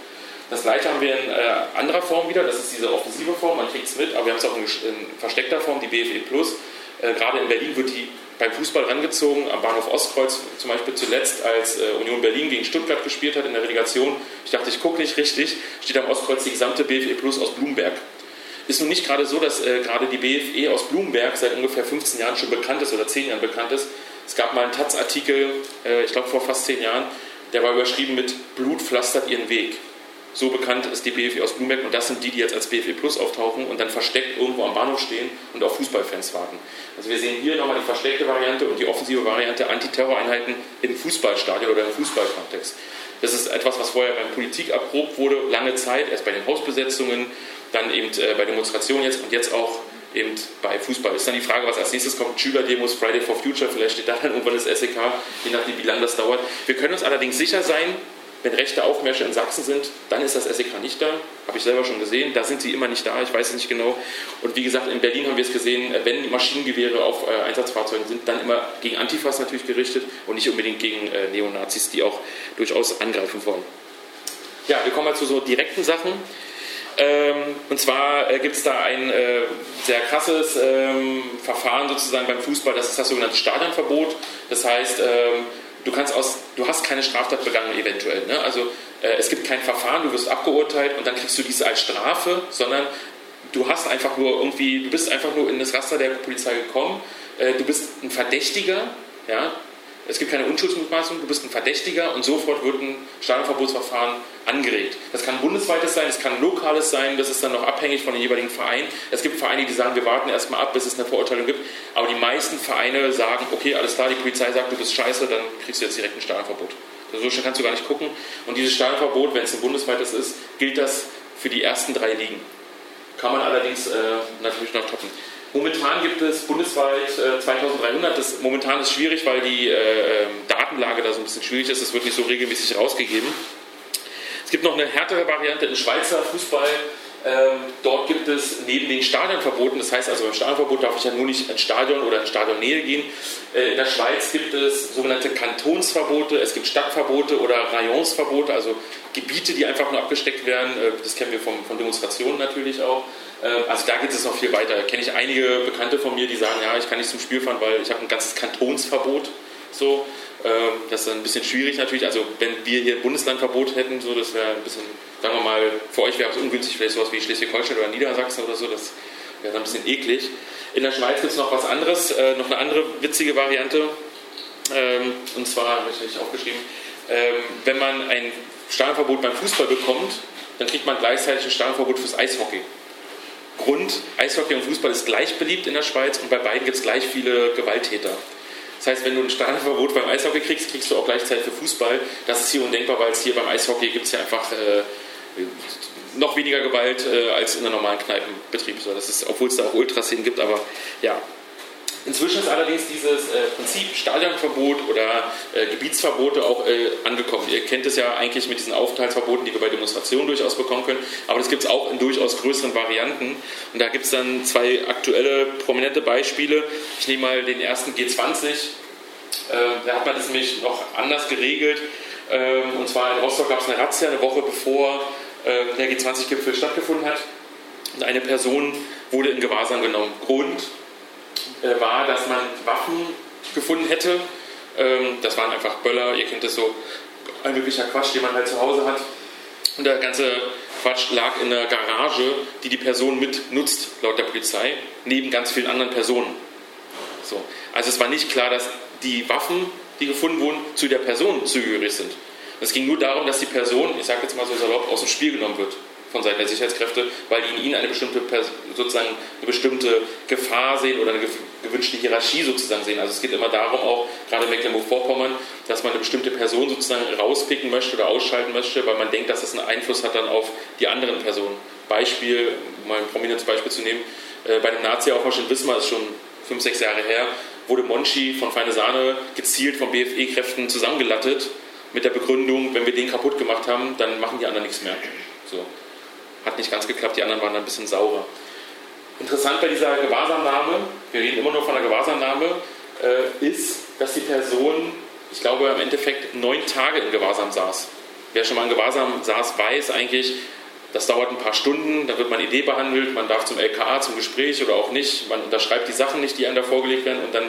Das Gleiche haben wir in äh, anderer Form wieder. Das ist diese offensive Form, man kriegt es mit, aber wir haben es auch in, in versteckter Form, die B F E Plus. Äh, Gerade in Berlin wird die beim Fußball rangezogen, am Bahnhof Ostkreuz zum Beispiel zuletzt, als äh, Union Berlin gegen Stuttgart gespielt hat in der Relegation. Ich dachte, ich gucke nicht richtig, steht am Ostkreuz die gesamte B F E Plus aus Blumenberg. Ist nun nicht gerade so, dass äh, gerade die B F E aus Blumenberg seit ungefähr fünfzehn Jahren schon bekannt ist oder zehn Jahren bekannt ist. Es gab mal einen Taz-Artikel, äh, ich glaube vor fast zehn Jahren, der war überschrieben mit Blut pflastert ihren Weg. So bekannt ist die B F E aus Blumenberg und das sind die, die jetzt als B F E Plus auftauchen und dann versteckt irgendwo am Bahnhof stehen und auf Fußballfans warten. Also wir sehen hier nochmal die versteckte Variante und die offensive Variante Antiterroreinheiten im Fußballstadion oder im Fußballkontext. Das ist etwas, was vorher bei Politik erprobt wurde, lange Zeit, erst bei den Hausbesetzungen, dann eben bei Demonstrationen jetzt und jetzt auch eben bei Fußball. Ist dann die Frage, was als nächstes kommt, Schülerdemos, Friday for Future, vielleicht steht da dann irgendwann das S E K, je nachdem wie lange das dauert. Wir können uns allerdings sicher sein, wenn rechte Aufmärsche in Sachsen sind, dann ist das S E K nicht da. Habe ich selber schon gesehen. Da sind sie immer nicht da. Ich weiß es nicht genau. Und wie gesagt, in Berlin haben wir es gesehen, wenn Maschinengewehre auf äh, Einsatzfahrzeugen sind, dann immer gegen Antifas natürlich gerichtet und nicht unbedingt gegen äh, Neonazis, die auch durchaus angreifen wollen. Ja, wir kommen mal zu so direkten Sachen. Ähm, und zwar äh, gibt es da ein äh, sehr krasses ähm, Verfahren sozusagen beim Fußball. Das ist das sogenannte Stadionverbot. Das heißt, ähm, Du, kannst aus, du hast keine Straftat begangen eventuell. Ne? Also äh, es gibt kein Verfahren, du wirst abgeurteilt und dann kriegst du diese als Strafe, sondern du hast einfach nur irgendwie, du bist einfach nur in das Raster der Polizei gekommen, äh, du bist ein Verdächtiger, ja? Es gibt keine Unschuldsmutmaßung, du bist ein Verdächtiger und sofort wird ein Stadionverbotsverfahren angeregt. Das kann ein bundesweites sein, das kann ein lokales sein, das ist dann noch abhängig von dem jeweiligen Verein. Es gibt Vereine, die sagen, wir warten erstmal ab, bis es eine Verurteilung gibt, aber die meisten Vereine sagen, okay, alles klar, die Polizei sagt, du bist scheiße, dann kriegst du jetzt direkt ein Stadionverbot. So schnell kannst du gar nicht gucken. Und dieses Stadionverbot, wenn es ein bundesweites ist, gilt das für die ersten drei Ligen. Kann man allerdings äh, natürlich noch toppen. Momentan gibt es bundesweit äh, zweitausenddreihundert. Das momentan ist schwierig, weil die äh, Datenlage da so ein bisschen schwierig ist. Das wird nicht so regelmäßig rausgegeben. Es gibt noch eine härtere Variante im Schweizer Fußball. Ähm, dort gibt es neben den Stadionverboten, das heißt also beim Stadionverbot darf ich ja nur nicht ins Stadion oder in Stadionnähe gehen. Äh, in der Schweiz gibt es sogenannte Kantonsverbote, es gibt Stadtverbote oder Rayonsverbote, also Gebiete, die einfach nur abgesteckt werden. Äh, das kennen wir vom, von Demonstrationen natürlich auch. Äh, also da geht es noch viel weiter. Da kenne ich einige Bekannte von mir, die sagen, ja, ich kann nicht zum Spiel fahren, weil ich habe ein ganzes Kantonsverbot. So, äh, das ist dann ein bisschen schwierig natürlich. Also wenn wir hier ein Bundeslandverbot hätten, so, das wäre ein bisschen... Sagen wir mal, für euch wäre es ungünstig, vielleicht sowas wie Schleswig-Holstein oder Niedersachsen oder so, das wäre dann ein bisschen eklig. In der Schweiz gibt es noch was anderes, äh, noch eine andere witzige Variante, ähm, und zwar, habe ich aufgeschrieben, ähm, wenn man ein Stadionverbot beim Fußball bekommt, dann kriegt man gleichzeitig ein Stadionverbot fürs Eishockey. Grund, Eishockey und Fußball ist gleich beliebt in der Schweiz und bei beiden gibt es gleich viele Gewalttäter. Das heißt, wenn du ein Stadionverbot beim Eishockey kriegst, kriegst du auch gleichzeitig für Fußball. Das ist hier undenkbar, weil es hier beim Eishockey gibt es ja einfach... Äh, noch weniger Gewalt äh, als in einem normalen Kneipenbetrieb, so, das ist, obwohl es da auch Ultraszenen gibt, aber ja. Inzwischen ist allerdings dieses äh, Prinzip Stadionverbot oder äh, Gebietsverbote auch äh, angekommen. Ihr kennt es ja eigentlich mit diesen Aufenthaltsverboten, die wir bei Demonstrationen durchaus bekommen können, aber das gibt es auch in durchaus größeren Varianten und da gibt es dann zwei aktuelle, prominente Beispiele. Ich nehme mal den ersten G zwanzig, äh, da hat man das nämlich noch anders geregelt. Ähm, und zwar in Rostock gab es eine Razzia eine Woche bevor äh, der G zwanzig Gipfel stattgefunden hat. Und eine Person wurde in Gewahrsam genommen. Grund äh, war, dass man Waffen gefunden hätte. Ähm, das waren einfach Böller, ihr kennt das so, ein wirklicher Quatsch, den man halt zu Hause hat. Und der ganze Quatsch lag in der Garage, die die Person mit nutzt, laut der Polizei, neben ganz vielen anderen Personen. So. Also es war nicht klar, dass die Waffen, die gefunden wurden, zu der Person zugehörig sind. Es ging nur darum, dass die Person, ich sage jetzt mal so salopp, aus dem Spiel genommen wird von Seiten der Sicherheitskräfte, weil die in ihnen eine bestimmte, sozusagen eine bestimmte Gefahr sehen oder eine gewünschte Hierarchie sozusagen sehen. Also es geht immer darum, auch gerade in Mecklenburg-Vorpommern, dass man eine bestimmte Person sozusagen rauspicken möchte oder ausschalten möchte, weil man denkt, dass das einen Einfluss hat dann auf die anderen Personen. Beispiel, um mal ein prominentes Beispiel zu nehmen, bei dem Nazi-Aufmarsch in Wismar ist schon fünf, sechs Jahre her, wurde Monchi von Feine Sahne gezielt von B F E-Kräften zusammengelattet mit der Begründung, wenn wir den kaputt gemacht haben, dann machen die anderen nichts mehr. So. Hat nicht ganz geklappt, die anderen waren dann ein bisschen saurer. Interessant bei dieser Gewahrsamnahme, wir reden immer nur von der Gewahrsamnahme, äh, ist, dass die Person, ich glaube im Endeffekt, neun Tage in Gewahrsam saß. Wer schon mal in Gewahrsam saß, weiß eigentlich, das dauert ein paar Stunden, da wird man I D behandelt, man darf zum L K A, zum Gespräch oder auch nicht, man unterschreibt die Sachen nicht, die einem da vorgelegt werden und dann,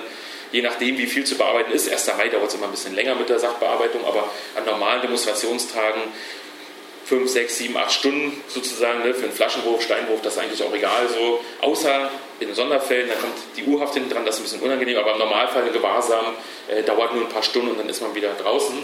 je nachdem, wie viel zu bearbeiten ist, ersterei dauert es immer ein bisschen länger mit der Sachbearbeitung, aber an normalen Demonstrationstagen fünf, sechs, sieben, acht Stunden sozusagen, ne, für einen Flaschenwurf, Steinwurf, das ist eigentlich auch egal so, außer in Sonderfällen, da kommt die Urhaft hinten dran, das ist ein bisschen unangenehm, aber im Normalfall Gewahrsam äh, dauert nur ein paar Stunden und dann ist man wieder draußen.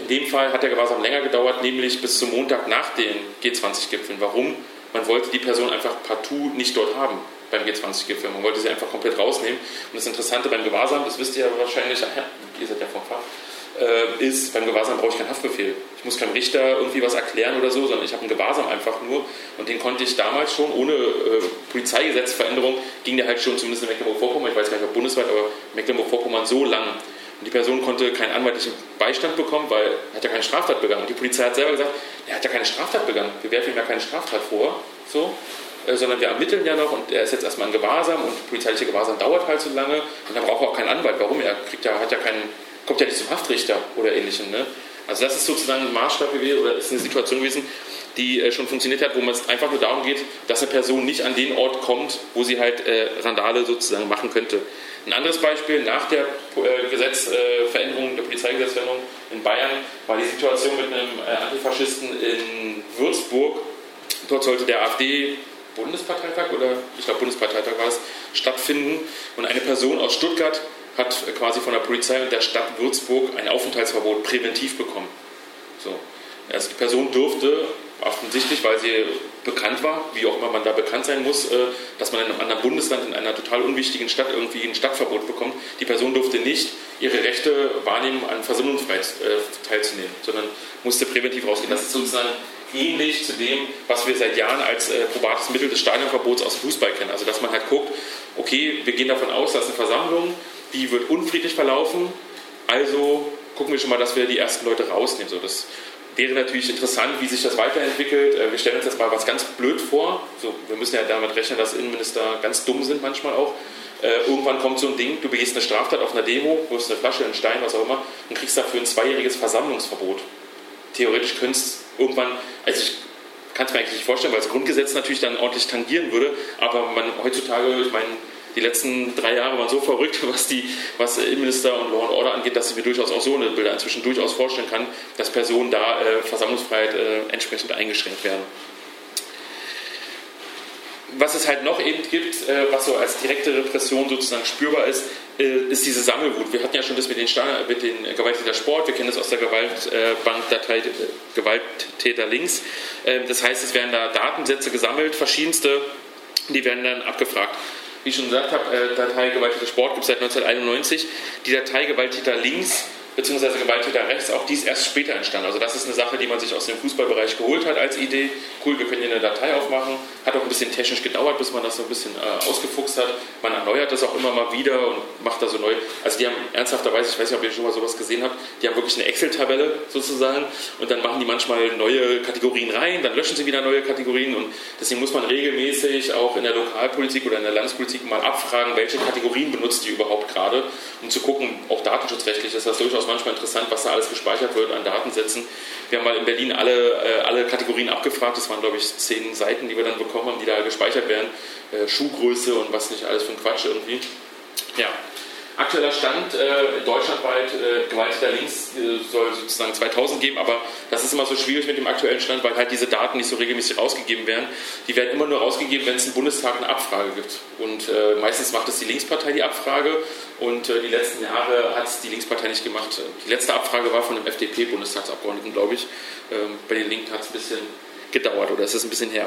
In dem Fall hat der Gewahrsam länger gedauert, nämlich bis zum Montag nach den G zwanzig Gipfeln. Warum? Man wollte die Person einfach partout nicht dort haben beim G zwanzig Gipfel. Man wollte sie einfach komplett rausnehmen. Und das Interessante beim Gewahrsam, das wisst ihr ja wahrscheinlich, ja, ihr seid ja vom Fach, äh, ist, beim Gewahrsam brauche ich keinen Haftbefehl. Ich muss keinem Richter irgendwie was erklären oder so, sondern ich habe einen Gewahrsam einfach nur. Und den konnte ich damals schon, ohne äh, Polizeigesetzveränderung, ging der halt schon zumindest in Mecklenburg-Vorpommern, ich weiß gar nicht, ob bundesweit, aber Mecklenburg-Vorpommern so lang. Und die Person konnte keinen anwaltlichen Beistand bekommen, weil er hat ja keine Straftat begangen. Und die Polizei hat selber gesagt, er hat ja keine Straftat begangen. Wir werfen ihm ja keine Straftat vor, so, äh, sondern wir ermitteln ja noch und er ist jetzt erstmal in Gewahrsam und polizeilicher Gewahrsam dauert halt so lange und da braucht er auch keinen Anwalt. Warum? Er kriegt ja, hat ja keinen, kommt ja nicht zum Haftrichter oder ähnlichem. Ne? Also das ist sozusagen ein Maßstab gewesen oder ist eine Situation gewesen, die äh, schon funktioniert hat, wo man es einfach nur darum geht, dass eine Person nicht an den Ort kommt, wo sie halt äh, Randale sozusagen machen könnte. Ein anderes Beispiel, nach der äh, Gesetzveränderung, der Polizeigesetzveränderung in Bayern, war die Situation mit einem äh, Antifaschisten in Würzburg. Dort sollte der A f D-Bundesparteitag oder ich glaube Bundesparteitag war es, stattfinden. Und eine Person aus Stuttgart hat äh, quasi von der Polizei und der Stadt Würzburg ein Aufenthaltsverbot präventiv bekommen. So. Also die Person durfte, offensichtlich, weil sie bekannt war, wie auch immer man da bekannt sein muss, dass man in einem anderen Bundesland, in einer total unwichtigen Stadt irgendwie ein Stadtverbot bekommt. Die Person durfte nicht ihre Rechte wahrnehmen, an Versammlungen teilzunehmen, sondern musste präventiv rausgehen. Das ist sozusagen ähnlich zu dem, was wir seit Jahren als probates Mittel des Stadionverbots aus dem Fußball kennen. Also dass man halt guckt, okay, wir gehen davon aus, dass eine Versammlung, die wird unfriedlich verlaufen, also gucken wir schon mal, dass wir die ersten Leute rausnehmen. So, das wäre natürlich interessant, wie sich das weiterentwickelt. Wir stellen uns jetzt mal was ganz blöd vor. So, wir müssen ja damit rechnen, dass Innenminister ganz dumm sind manchmal auch. Äh, irgendwann kommt so ein Ding, du begehst eine Straftat auf einer Demo, wirfst eine Flasche, einen Stein, was auch immer, und kriegst dafür ein zweijähriges Versammlungsverbot. Theoretisch könntest irgendwann, also ich kann es mir eigentlich nicht vorstellen, weil das Grundgesetz natürlich dann ordentlich tangieren würde, aber man heutzutage, ich meine, die letzten drei Jahre waren so verrückt, was die was Innenminister und Law and Order angeht, dass ich mir durchaus auch so eine Bilder inzwischen durchaus vorstellen kann, dass Personen da äh, Versammlungsfreiheit äh, entsprechend eingeschränkt werden. Was es halt noch eben gibt, äh, was so als direkte Repression sozusagen spürbar ist, äh, ist diese Sammelwut. Wir hatten ja schon das mit den, Standard, mit den Gewalttäter Sport, wir kennen das aus der Gewaltbank Datei Gewalttäter links. Äh, das heißt, es werden da Datensätze gesammelt, verschiedenste, die werden dann abgefragt. Wie ich schon gesagt habe, Datei Gewalttäter Sport gibt es seit neunzehnhunderteinundneunzig. Die Datei Gewalttäter links bzw. Gewalttäter rechts, auch die ist erst später entstanden. Also das ist eine Sache, die man sich aus dem Fußballbereich geholt hat als Idee. Cool, wir können hier eine Datei aufmachen. Hat auch ein bisschen technisch gedauert, bis man das so ein bisschen äh, ausgefuchst hat. Man erneuert das auch immer mal wieder und macht da so neu. Also die haben ernsthafterweise, ich weiß nicht, ob ihr schon mal sowas gesehen habt, die haben wirklich eine Excel-Tabelle sozusagen und dann machen die manchmal neue Kategorien rein, dann löschen sie wieder neue Kategorien und deswegen muss man regelmäßig auch in der Lokalpolitik oder in der Landespolitik mal abfragen, welche Kategorien benutzt die überhaupt gerade, um zu gucken, auch datenschutzrechtlich ist das durchaus ist manchmal interessant, was da alles gespeichert wird an Datensätzen. Wir haben mal in Berlin alle, äh, alle Kategorien abgefragt. Das waren, glaube ich, zehn Seiten, die wir dann bekommen haben, die da gespeichert werden. Äh, Schuhgröße und was nicht alles für ein Quatsch irgendwie. Ja. Aktueller Stand, äh, deutschlandweit, äh, Gewalttäter links äh, soll sozusagen zweitausend geben, aber das ist immer so schwierig mit dem aktuellen Stand, weil halt diese Daten nicht so regelmäßig rausgegeben werden. Die werden immer nur rausgegeben, wenn es im Bundestag eine Abfrage gibt. Und äh, meistens macht es die Linkspartei die Abfrage und äh, die letzten Jahre hat es die Linkspartei nicht gemacht. Die letzte Abfrage war von einem F D P-Bundestagsabgeordneten, glaube ich. Ähm, bei den Linken hat es ein bisschen gedauert oder es ist ein bisschen her.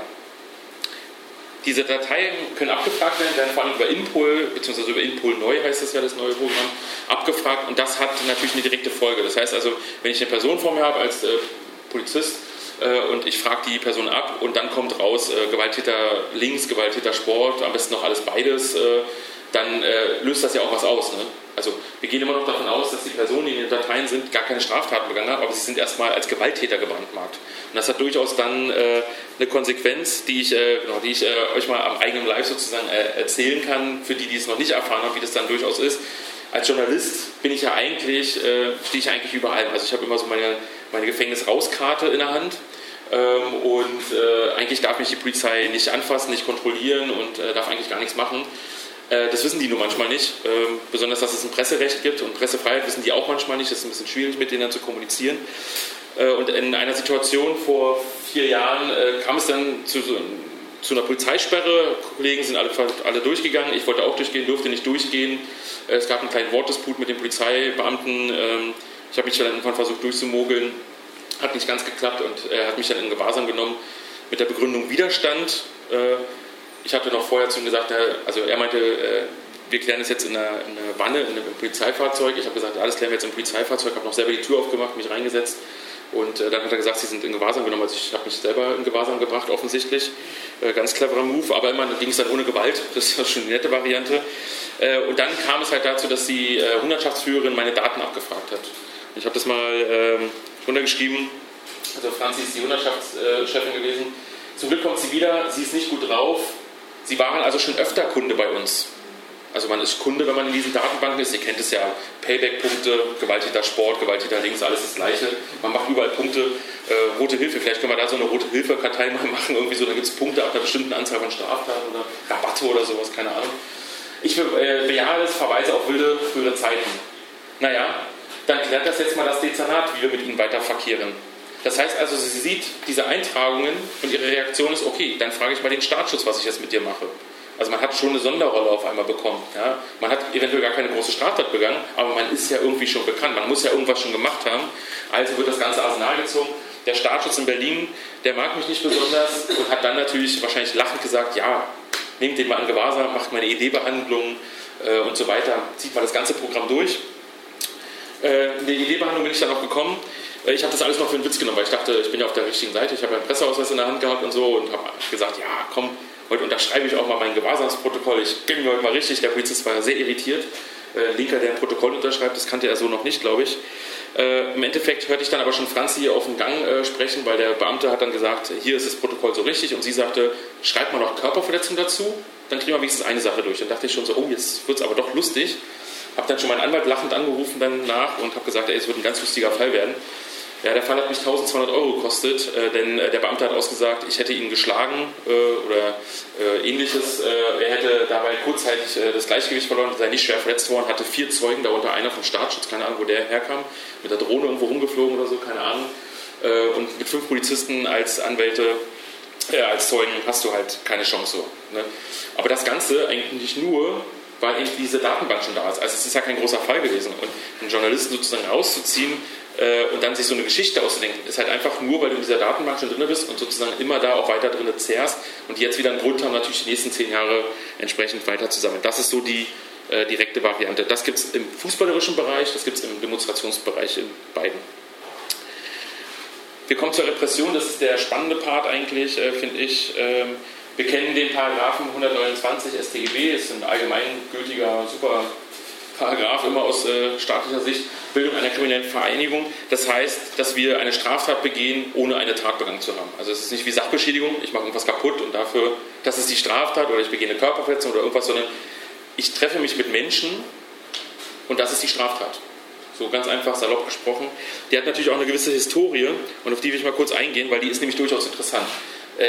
Diese Dateien können abgefragt werden, werden vor allem über Inpol, beziehungsweise über Inpol neu heißt das ja, das neue Programm, abgefragt und das hat natürlich eine direkte Folge. Das heißt also, wenn ich eine Person vor mir habe als äh, Polizist äh, und ich frage die Person ab und dann kommt raus äh, Gewalttäter links, Gewalttäter Sport, am besten noch alles beides, äh, dann äh, löst das ja auch was aus. Ne? Also wir gehen immer noch davon aus, dass die Personen, die in den Dateien sind, gar keine Straftaten begangen haben, aber sie sind erstmal als Gewalttäter gebrandmarkt. Und das hat durchaus dann äh, eine Konsequenz, die ich, äh, genau, die ich äh, euch mal am eigenen Live sozusagen äh, erzählen kann, für die, die es noch nicht erfahren haben, wie das dann durchaus ist. Als Journalist bin ich ja eigentlich, äh, stehe ich eigentlich überall. Also ich habe immer so meine, meine Gefängnis-Rauskarte in der Hand. Ähm, und äh, eigentlich darf mich die Polizei nicht anfassen, nicht kontrollieren und äh, darf eigentlich gar nichts machen. Das wissen die nur manchmal nicht, besonders dass es ein Presserecht gibt und Pressefreiheit wissen die auch manchmal nicht, das ist ein bisschen schwierig mit denen zu kommunizieren. Und in einer Situation vor vier Jahren kam es dann zu, zu einer Polizeisperre, Kollegen sind alle, alle durchgegangen, ich wollte auch durchgehen, durfte nicht durchgehen, es gab einen kleinen Wortdisput mit den Polizeibeamten, ich habe mich dann irgendwann versucht durchzumogeln, hat nicht ganz geklappt und er hat mich dann in Gewahrsam genommen mit der Begründung Widerstand. Ich hatte noch vorher zu ihm gesagt, also er meinte, wir klären das jetzt in einer, in einer Wanne, in einem Polizeifahrzeug. Ich habe gesagt, alles klären wir jetzt im Polizeifahrzeug, habe noch selber die Tür aufgemacht, mich reingesetzt. Und dann hat er gesagt, sie sind in Gewahrsam genommen. Also ich habe mich selber in Gewahrsam gebracht, offensichtlich. Ganz cleverer Move, aber immerhin ging es dann ohne Gewalt. Das war schon eine nette Variante. Und dann kam es halt dazu, dass die Hundertschaftsführerin meine Daten abgefragt hat. Ich habe das mal runtergeschrieben. Also Franzi ist die Hundertschaftschefin gewesen. Zum Glück kommt sie wieder, sie ist nicht gut drauf. Sie waren also schon öfter Kunde bei uns. Also man ist Kunde, wenn man in diesen Datenbanken ist. Ihr kennt es ja, Payback-Punkte, Gewalttäter Sport, Gewalttäter links, alles das Gleiche. Man macht überall Punkte. Äh, Rote Hilfe, vielleicht können wir da so eine Rote Hilfe-Kartei mal machen. Irgendwie so, da gibt es Punkte ab einer bestimmten Anzahl von Straftaten oder Rabatte oder sowas, keine Ahnung. Ich äh, bejahe das, verweise auf wilde frühere Zeiten. Naja, dann klärt das jetzt mal das Dezernat, wie wir mit ihnen weiter verkehren. Das heißt also, sie sieht diese Eintragungen und ihre Reaktion ist, okay, dann frage ich mal den Staatsschutz, was ich jetzt mit dir mache. Also man hat schon eine Sonderrolle auf einmal bekommen. Ja? Man hat eventuell gar keine große Straftat begangen, aber man ist ja irgendwie schon bekannt, man muss ja irgendwas schon gemacht haben. Also wird das ganze Arsenal gezogen. Der Staatsschutz in Berlin, der mag mich nicht besonders und hat dann natürlich wahrscheinlich lachend gesagt, ja, nehmt den mal in Gewahrsam, macht meine I D-Behandlung äh, und so weiter, zieht mal das ganze Programm durch. Äh, in die I D-Behandlung bin ich dann auch gekommen. Ich habe das alles noch für einen Witz genommen, weil ich dachte, ich bin ja auf der richtigen Seite. Ich habe einen Presseausweis in der Hand gehabt und so und habe gesagt, ja komm, heute unterschreibe ich auch mal mein Gewahrsamsprotokoll. Ich gebe mir heute mal richtig. Der Polizist war sehr irritiert. Äh, Linker, der ein Protokoll unterschreibt, das kannte er so noch nicht, glaube ich. Äh, Im Endeffekt hörte ich dann aber schon Franzi auf dem Gang äh, sprechen, weil der Beamte hat dann gesagt, hier ist das Protokoll so richtig. Und sie sagte, schreibt mal noch Körperverletzung dazu, dann kriegen wir wenigstens eine Sache durch. Dann dachte ich schon so, oh, jetzt wird es aber doch lustig. Habe dann schon meinen Anwalt lachend angerufen danach und habe gesagt, ey, es wird ein ganz lustiger Fall werden. Ja, der Fall hat mich tausendzweihundert Euro gekostet, äh, denn äh, der Beamte hat ausgesagt, ich hätte ihn geschlagen äh, oder äh, ähnliches. Äh, er hätte dabei kurzzeitig äh, das Gleichgewicht verloren, sei nicht schwer verletzt worden, hatte vier Zeugen, darunter einer vom Staatsschutz, keine Ahnung, wo der herkam, mit der Drohne irgendwo rumgeflogen oder so, keine Ahnung. Äh, und mit fünf Polizisten als Anwälte, äh, als Zeugen hast du halt keine Chance. So, ne? Aber das Ganze eigentlich nur, weil eben diese Datenbank schon da ist. Also es ist ja kein großer Fall gewesen. Und einen Journalisten sozusagen rauszuziehen, und dann sich so eine Geschichte auszudenken, ist halt einfach nur, weil du in dieser Datenbank schon drin bist und sozusagen immer da auch weiter drin zehrst und die jetzt wieder einen Grund haben, natürlich die nächsten zehn Jahre entsprechend weiter zu sammeln. Das ist so die äh, direkte Variante. Das gibt es im fußballerischen Bereich, das gibt es im Demonstrationsbereich in beiden. Wir kommen zur Repression, das ist der spannende Part eigentlich, äh, finde ich. Ähm, wir kennen den Paragraphen hundertneunundzwanzig S T G B, ist ein allgemeingültiger, super Paragraph immer aus äh, staatlicher Sicht, Bildung einer kriminellen Vereinigung. Das heißt, dass wir eine Straftat begehen, ohne eine Tat begangen zu haben. Also es ist nicht wie Sachbeschädigung, ich mache irgendwas kaputt und dafür, das ist die Straftat oder ich begehe eine Körperverletzung oder irgendwas, sondern ich treffe mich mit Menschen und das ist die Straftat. So ganz einfach, salopp gesprochen. Die hat natürlich auch eine gewisse Historie und auf die will ich mal kurz eingehen, weil die ist nämlich durchaus interessant.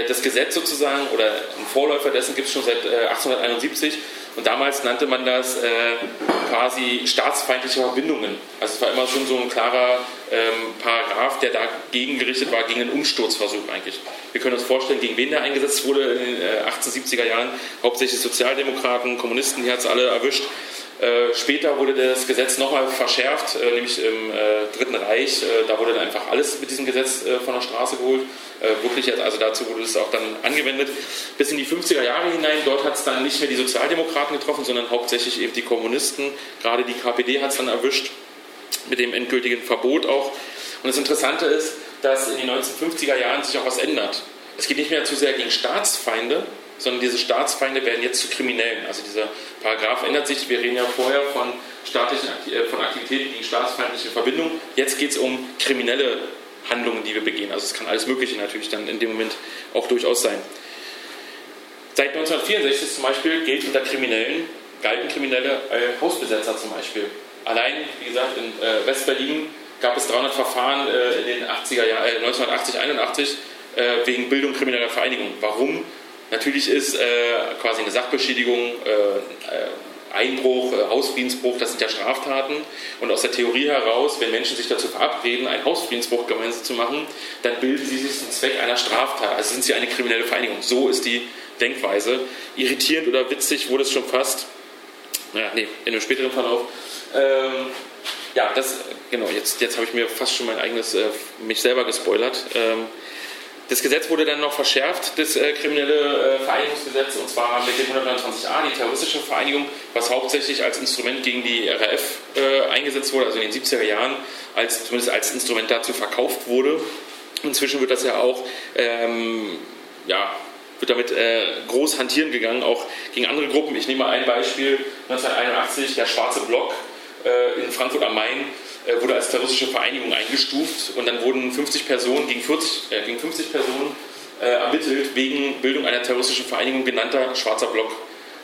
Das Gesetz sozusagen oder ein Vorläufer dessen gibt es schon seit achtzehnhunderteinundsiebzig und damals nannte man das quasi staatsfeindliche Verbindungen. Also es war immer schon so ein klarer Paragraph, der dagegen gerichtet war, gegen einen Umsturzversuch eigentlich. Wir können uns vorstellen, gegen wen der eingesetzt wurde in den achtzehnhundertsiebziger Jahren. Hauptsächlich Sozialdemokraten, Kommunisten, die hat es alle erwischt. Äh, später wurde das Gesetz nochmal verschärft, äh, nämlich im äh, Dritten Reich. Äh, da wurde dann einfach alles mit diesem Gesetz äh, von der Straße geholt. Äh, wirklich jetzt, also dazu wurde es auch dann angewendet. Bis in die fünfziger Jahre hinein, dort hat es dann nicht mehr die Sozialdemokraten getroffen, sondern hauptsächlich eben die Kommunisten. Gerade die K P D hat es dann erwischt, mit dem endgültigen Verbot auch. Und das Interessante ist, dass in den neunzehnhundertfünfziger Jahren sich auch was ändert. Es geht nicht mehr zu sehr gegen Staatsfeinde, sondern diese Staatsfeinde werden jetzt zu Kriminellen. Also dieser Paragraph ändert sich. Wir reden ja vorher von staatlichen von Aktivitäten gegen staatsfeindliche Verbindung. Jetzt geht es um kriminelle Handlungen, die wir begehen. Also es kann alles Mögliche natürlich dann in dem Moment auch durchaus sein. Seit neunzehnhundertvierundsechzig zum Beispiel gilt unter Kriminellen, galten kriminelle äh, Hausbesetzer zum Beispiel. Allein, wie gesagt, in äh, West-Berlin gab es dreihundert Verfahren äh, in den achtziger Jahren, äh, neunzehnhundertachtzig, einundachtzig äh, wegen Bildung krimineller Vereinigung. Warum? Natürlich ist äh, quasi eine Sachbeschädigung, äh, Einbruch, äh, Hausfriedensbruch, das sind ja Straftaten. Und aus der Theorie heraus, wenn Menschen sich dazu verabreden, einen Hausfriedensbruch gemeinsam zu machen, dann bilden sie sich zum Zweck einer Straftat. Also sind sie eine kriminelle Vereinigung. So ist die Denkweise. Irritierend oder witzig wurde es schon fast. Naja, nee, in einem späteren Verlauf. Ähm, ja, das, genau, jetzt, jetzt habe ich mir fast schon mein eigenes, äh, mich selber gespoilert. Ähm, Das Gesetz wurde dann noch verschärft, das äh, kriminelle äh, Vereinigungsgesetz, und zwar mit dem hundertneunundzwanzig a, die terroristische Vereinigung, was hauptsächlich als Instrument gegen die R A F äh, eingesetzt wurde, also in den siebziger Jahren, als, zumindest als Instrument dazu verkauft wurde. Inzwischen wird das ja auch, ähm, ja, wird damit äh, groß hantieren gegangen, auch gegen andere Gruppen. Ich nehme mal ein Beispiel, neunzehnhunderteinundachtzig, der Schwarze Block äh, in Frankfurt am Main, wurde als terroristische Vereinigung eingestuft und dann wurden fünfzig Personen gegen, vierzig, äh, gegen fünfzig Personen äh, ermittelt wegen Bildung einer terroristischen Vereinigung genannter Schwarzer Block.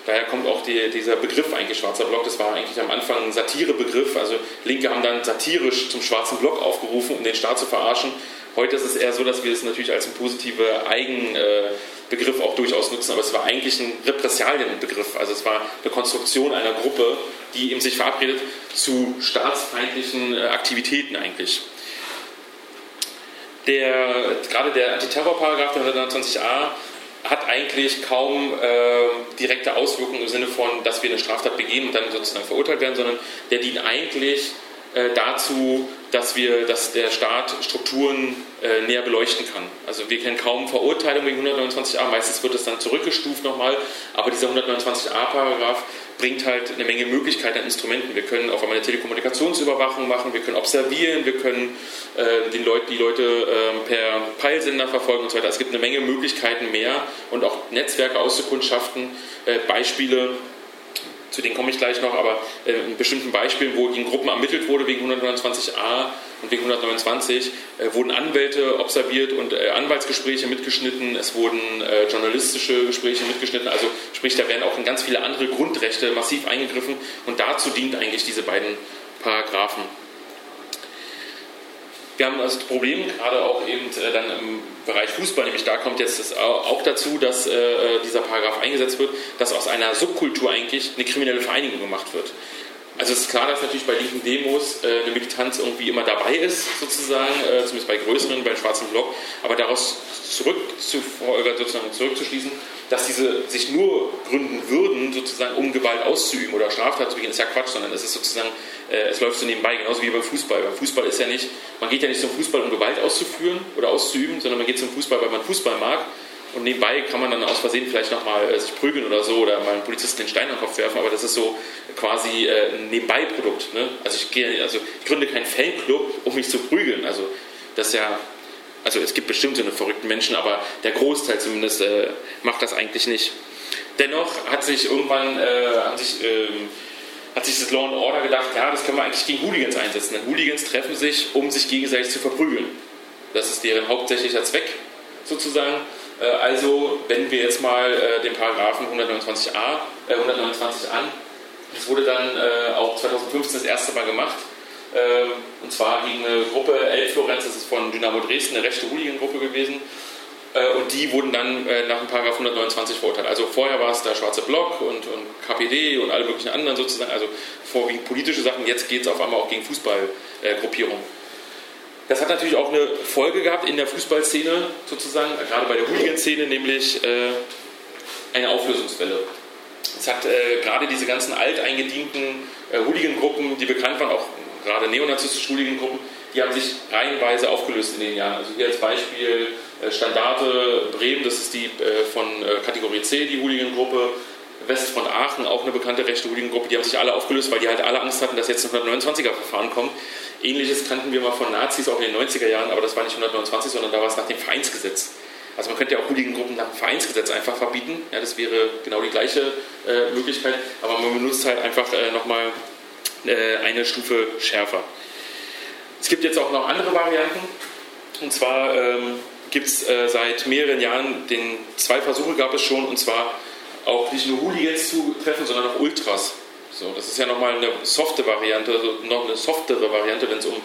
Daher kommt auch die, dieser Begriff eigentlich Schwarzer Block. Das war eigentlich am Anfang ein Satirebegriff. Also Linke haben dann satirisch zum Schwarzen Block aufgerufen, um den Staat zu verarschen. Heute ist es eher so, dass wir es natürlich als einen positiven Eigenbegriff äh, auch durchaus nutzen. Aber es war eigentlich ein Repressalienbegriff. Also es war eine Konstruktion einer Gruppe, die eben sich verabredet zu staatsfeindlichen äh, Aktivitäten eigentlich. Der, gerade der Antiterrorparagraf, der hundertneunundzwanzig a, hat eigentlich kaum äh, direkte Auswirkungen im Sinne von, dass wir eine Straftat begehen und dann sozusagen verurteilt werden, sondern der dient eigentlich äh, dazu, dass, wir, dass der Staat Strukturen äh, näher beleuchten kann. Also wir kennen kaum Verurteilung wegen hundertneunundzwanzig a, meistens wird es dann zurückgestuft nochmal, aber dieser hundertneunundzwanzig a-Paragraph bringt halt eine Menge Möglichkeiten an Instrumenten. Wir können auf einmal eine Telekommunikationsüberwachung machen, wir können observieren, wir können äh, den Leut, die Leute äh, per Peilsender verfolgen und so weiter. Es gibt eine Menge Möglichkeiten mehr und auch Netzwerke auszukundschaften, äh, Beispiele, zu denen komme ich gleich noch, aber äh, in bestimmten Beispielen, wo gegen Gruppen ermittelt wurde wegen hundertneunundzwanzig a und wegen hundertneunundzwanzig, äh, wurden Anwälte observiert und äh, Anwaltsgespräche mitgeschnitten, es wurden äh, journalistische Gespräche mitgeschnitten, also sprich, da werden auch in ganz viele andere Grundrechte massiv eingegriffen und dazu dient eigentlich diese beiden Paragraphen. Wir haben also das Problem, gerade auch eben äh, dann im Bereich Fußball, nämlich da kommt jetzt das auch dazu, dass äh, dieser Paragraph eingesetzt wird, dass aus einer Subkultur eigentlich eine kriminelle Vereinigung gemacht wird. Also es ist klar, dass natürlich bei linken Demos äh, eine Militanz irgendwie immer dabei ist, sozusagen, äh, zumindest bei größeren, bei Schwarzen Block, aber daraus zurück zu, sozusagen zurückzuschließen, dass diese sich nur gründen würden, sozusagen, um Gewalt auszuüben oder Straftat zu begehen, ist ja Quatsch, sondern es ist sozusagen, äh, es läuft so nebenbei, genauso wie beim Fußball. Beim Fußball ist ja nicht, man geht ja nicht zum Fußball, um Gewalt auszuführen oder auszuüben, sondern man geht zum Fußball, weil man Fußball mag. Und nebenbei kann man dann aus Versehen vielleicht nochmal äh, sich prügeln oder so oder mal einen Polizisten den Stein in den Kopf werfen, aber das ist so quasi äh, ein Nebenbei-Produkt. Ne? Also, ich gehe, also ich gründe keinen Fanclub, um mich zu prügeln. Also, das ja, also es gibt bestimmt so eine verrückten Menschen, aber der Großteil zumindest äh, macht das eigentlich nicht. Dennoch hat sich irgendwann äh, hat sich, äh, hat sich das Law and Order gedacht, ja, das können wir eigentlich gegen Hooligans einsetzen. Denn Hooligans treffen sich, um sich gegenseitig zu verprügeln. Das ist deren hauptsächlicher Zweck sozusagen. Also wenden wir jetzt mal äh, den Paragraphen hundertneunundzwanzig a, äh, hundertneunundzwanzig an. Das wurde dann äh, auch zweitausendfünfzehn das erste Mal gemacht. äh, und zwar gegen eine Gruppe, El Florenz, das ist von Dynamo Dresden, eine rechte Hooligan-Gruppe gewesen, äh, und die wurden dann äh, nach dem Paragraph hundertneunundzwanzig verurteilt. Also vorher war es der Schwarze Block und, und K P D und alle möglichen anderen sozusagen, also vorwiegend politische Sachen, jetzt geht es auf einmal auch gegen Fußballgruppierungen. Äh, Das hat natürlich auch eine Folge gehabt in der Fußballszene, sozusagen, gerade bei der Hooligan-Szene, nämlich äh, eine Auflösungswelle. Es hat äh, gerade diese ganzen alteingedienten äh, Hooligan-Gruppen, die bekannt waren, auch gerade neonazistische Hooligan-Gruppen, die haben sich reihenweise aufgelöst in den Jahren. Also hier als Beispiel äh, Standarte Bremen, das ist die äh, von äh, Kategorie C, die Hooligan-Gruppe. Westfront Aachen, auch eine bekannte rechte Hooligan-Gruppe, die haben sich alle aufgelöst, weil die halt alle Angst hatten, dass jetzt ein hundertneunundzwanziger-Verfahren kommt. Ähnliches kannten wir mal von Nazis auch in den neunziger Jahren, aber das war nicht hundertneunundzwanzig, sondern da war es nach dem Vereinsgesetz. Also man könnte ja auch Hooligan-Gruppen nach dem Vereinsgesetz einfach verbieten, ja, das wäre genau die gleiche äh, Möglichkeit, aber man benutzt halt einfach äh, nochmal äh, eine Stufe schärfer. Es gibt jetzt auch noch andere Varianten, und zwar ähm, gibt es äh, seit mehreren Jahren, den, zwei Versuche gab es schon, und zwar auch nicht nur Hooligans zu treffen, sondern auch Ultras. So, das ist ja nochmal eine softe Variante, also noch eine softere Variante, wenn es um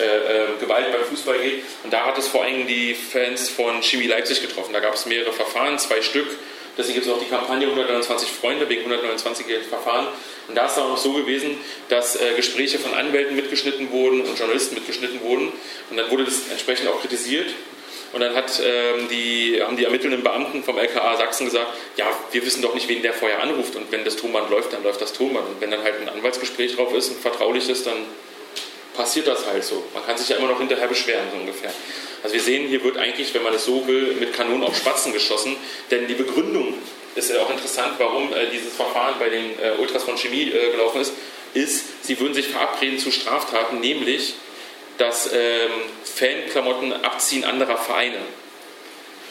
äh, äh, Gewalt beim Fußball geht. Und da hat es vor allem die Fans von Chemie Leipzig getroffen. Da gab es mehrere Verfahren, zwei Stück. Deswegen gibt es auch die Kampagne hundertneunundzwanzig Freunde wegen hundertneunundzwanzig Verfahren. Und da ist es auch noch so gewesen, dass äh, Gespräche von Anwälten mitgeschnitten wurden und Journalisten mitgeschnitten wurden. Und dann wurde das entsprechend auch kritisiert. Und dann hat, ähm, die, haben die ermittelnden Beamten vom L K A Sachsen gesagt, ja, wir wissen doch nicht, wen der vorher anruft. Und wenn das Tonband läuft, dann läuft das Tonband. Und wenn dann halt ein Anwaltsgespräch drauf ist, ein vertrauliches, dann passiert das halt so. Man kann sich ja immer noch hinterher beschweren, so ungefähr. Also wir sehen, hier wird eigentlich, wenn man es so will, mit Kanonen auf Spatzen geschossen. Denn die Begründung ist ja auch interessant, warum äh, dieses Verfahren bei den äh, Ultras von Chemie äh, gelaufen ist, ist, sie würden sich verabreden zu Straftaten, nämlich dass ähm, Fanklamotten abziehen anderer Vereine.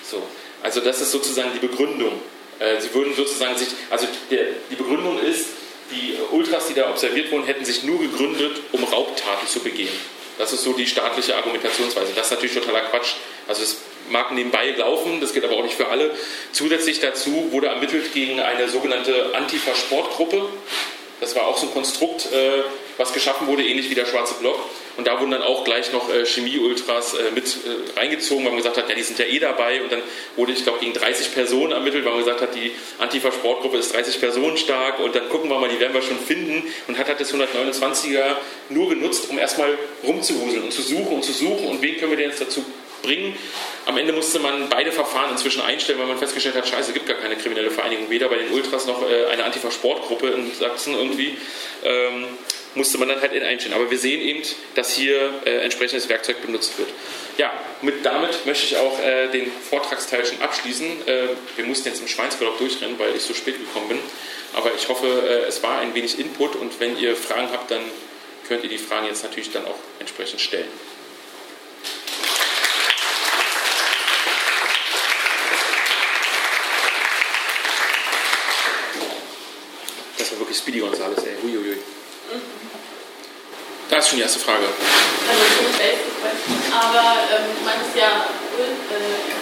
So. Also das ist sozusagen die Begründung. Äh, sie würden sozusagen sich, also der, die Begründung ist, die Ultras, die da observiert wurden, hätten sich nur gegründet, um Raubtaten zu begehen. Das ist so die staatliche Argumentationsweise. Das ist natürlich totaler Quatsch. Also es mag nebenbei laufen, das gilt aber auch nicht für alle. Zusätzlich dazu wurde ermittelt gegen eine sogenannte Antifa-Sportgruppe. Das war auch so ein Konstrukt, äh, was geschaffen wurde, ähnlich wie der Schwarze Block. Und da wurden dann auch gleich noch äh, Chemie-Ultras äh, mit äh, reingezogen, weil man gesagt hat, ja, die sind ja eh dabei. Und dann wurde, ich glaube, gegen dreißig Personen ermittelt, weil man gesagt hat, die Antifa-Sportgruppe ist dreißig Personen stark. Und dann gucken wir mal, die werden wir schon finden. Und hat halt das hundertneunundzwanziger nur genutzt, um erstmal rumzuhuseln und zu suchen und zu suchen. Und wen können wir denn jetzt dazu bringen? Am Ende musste man beide Verfahren inzwischen einstellen, weil man festgestellt hat, scheiße, es gibt gar keine kriminelle Vereinigung, weder bei den Ultras noch äh, eine Antifa-Sportgruppe in Sachsen irgendwie. Ähm, musste man dann halt in einstellen. Aber wir sehen eben, dass hier äh, entsprechendes Werkzeug benutzt wird. Ja, mit, damit möchte ich auch äh, den Vortragsteil schon abschließen. Äh, wir mussten jetzt im Schweinsgalopp durchrennen, weil ich so spät gekommen bin. Aber ich hoffe, äh, es war ein wenig Input, und wenn ihr Fragen habt, dann könnt ihr die Fragen jetzt natürlich dann auch entsprechend stellen. Das war wirklich Speedy Gonzales, ey. Huiuiui. Da ist schon die erste Frage. Also ich bin basic, aber ähm, man ist ja Öl, äh,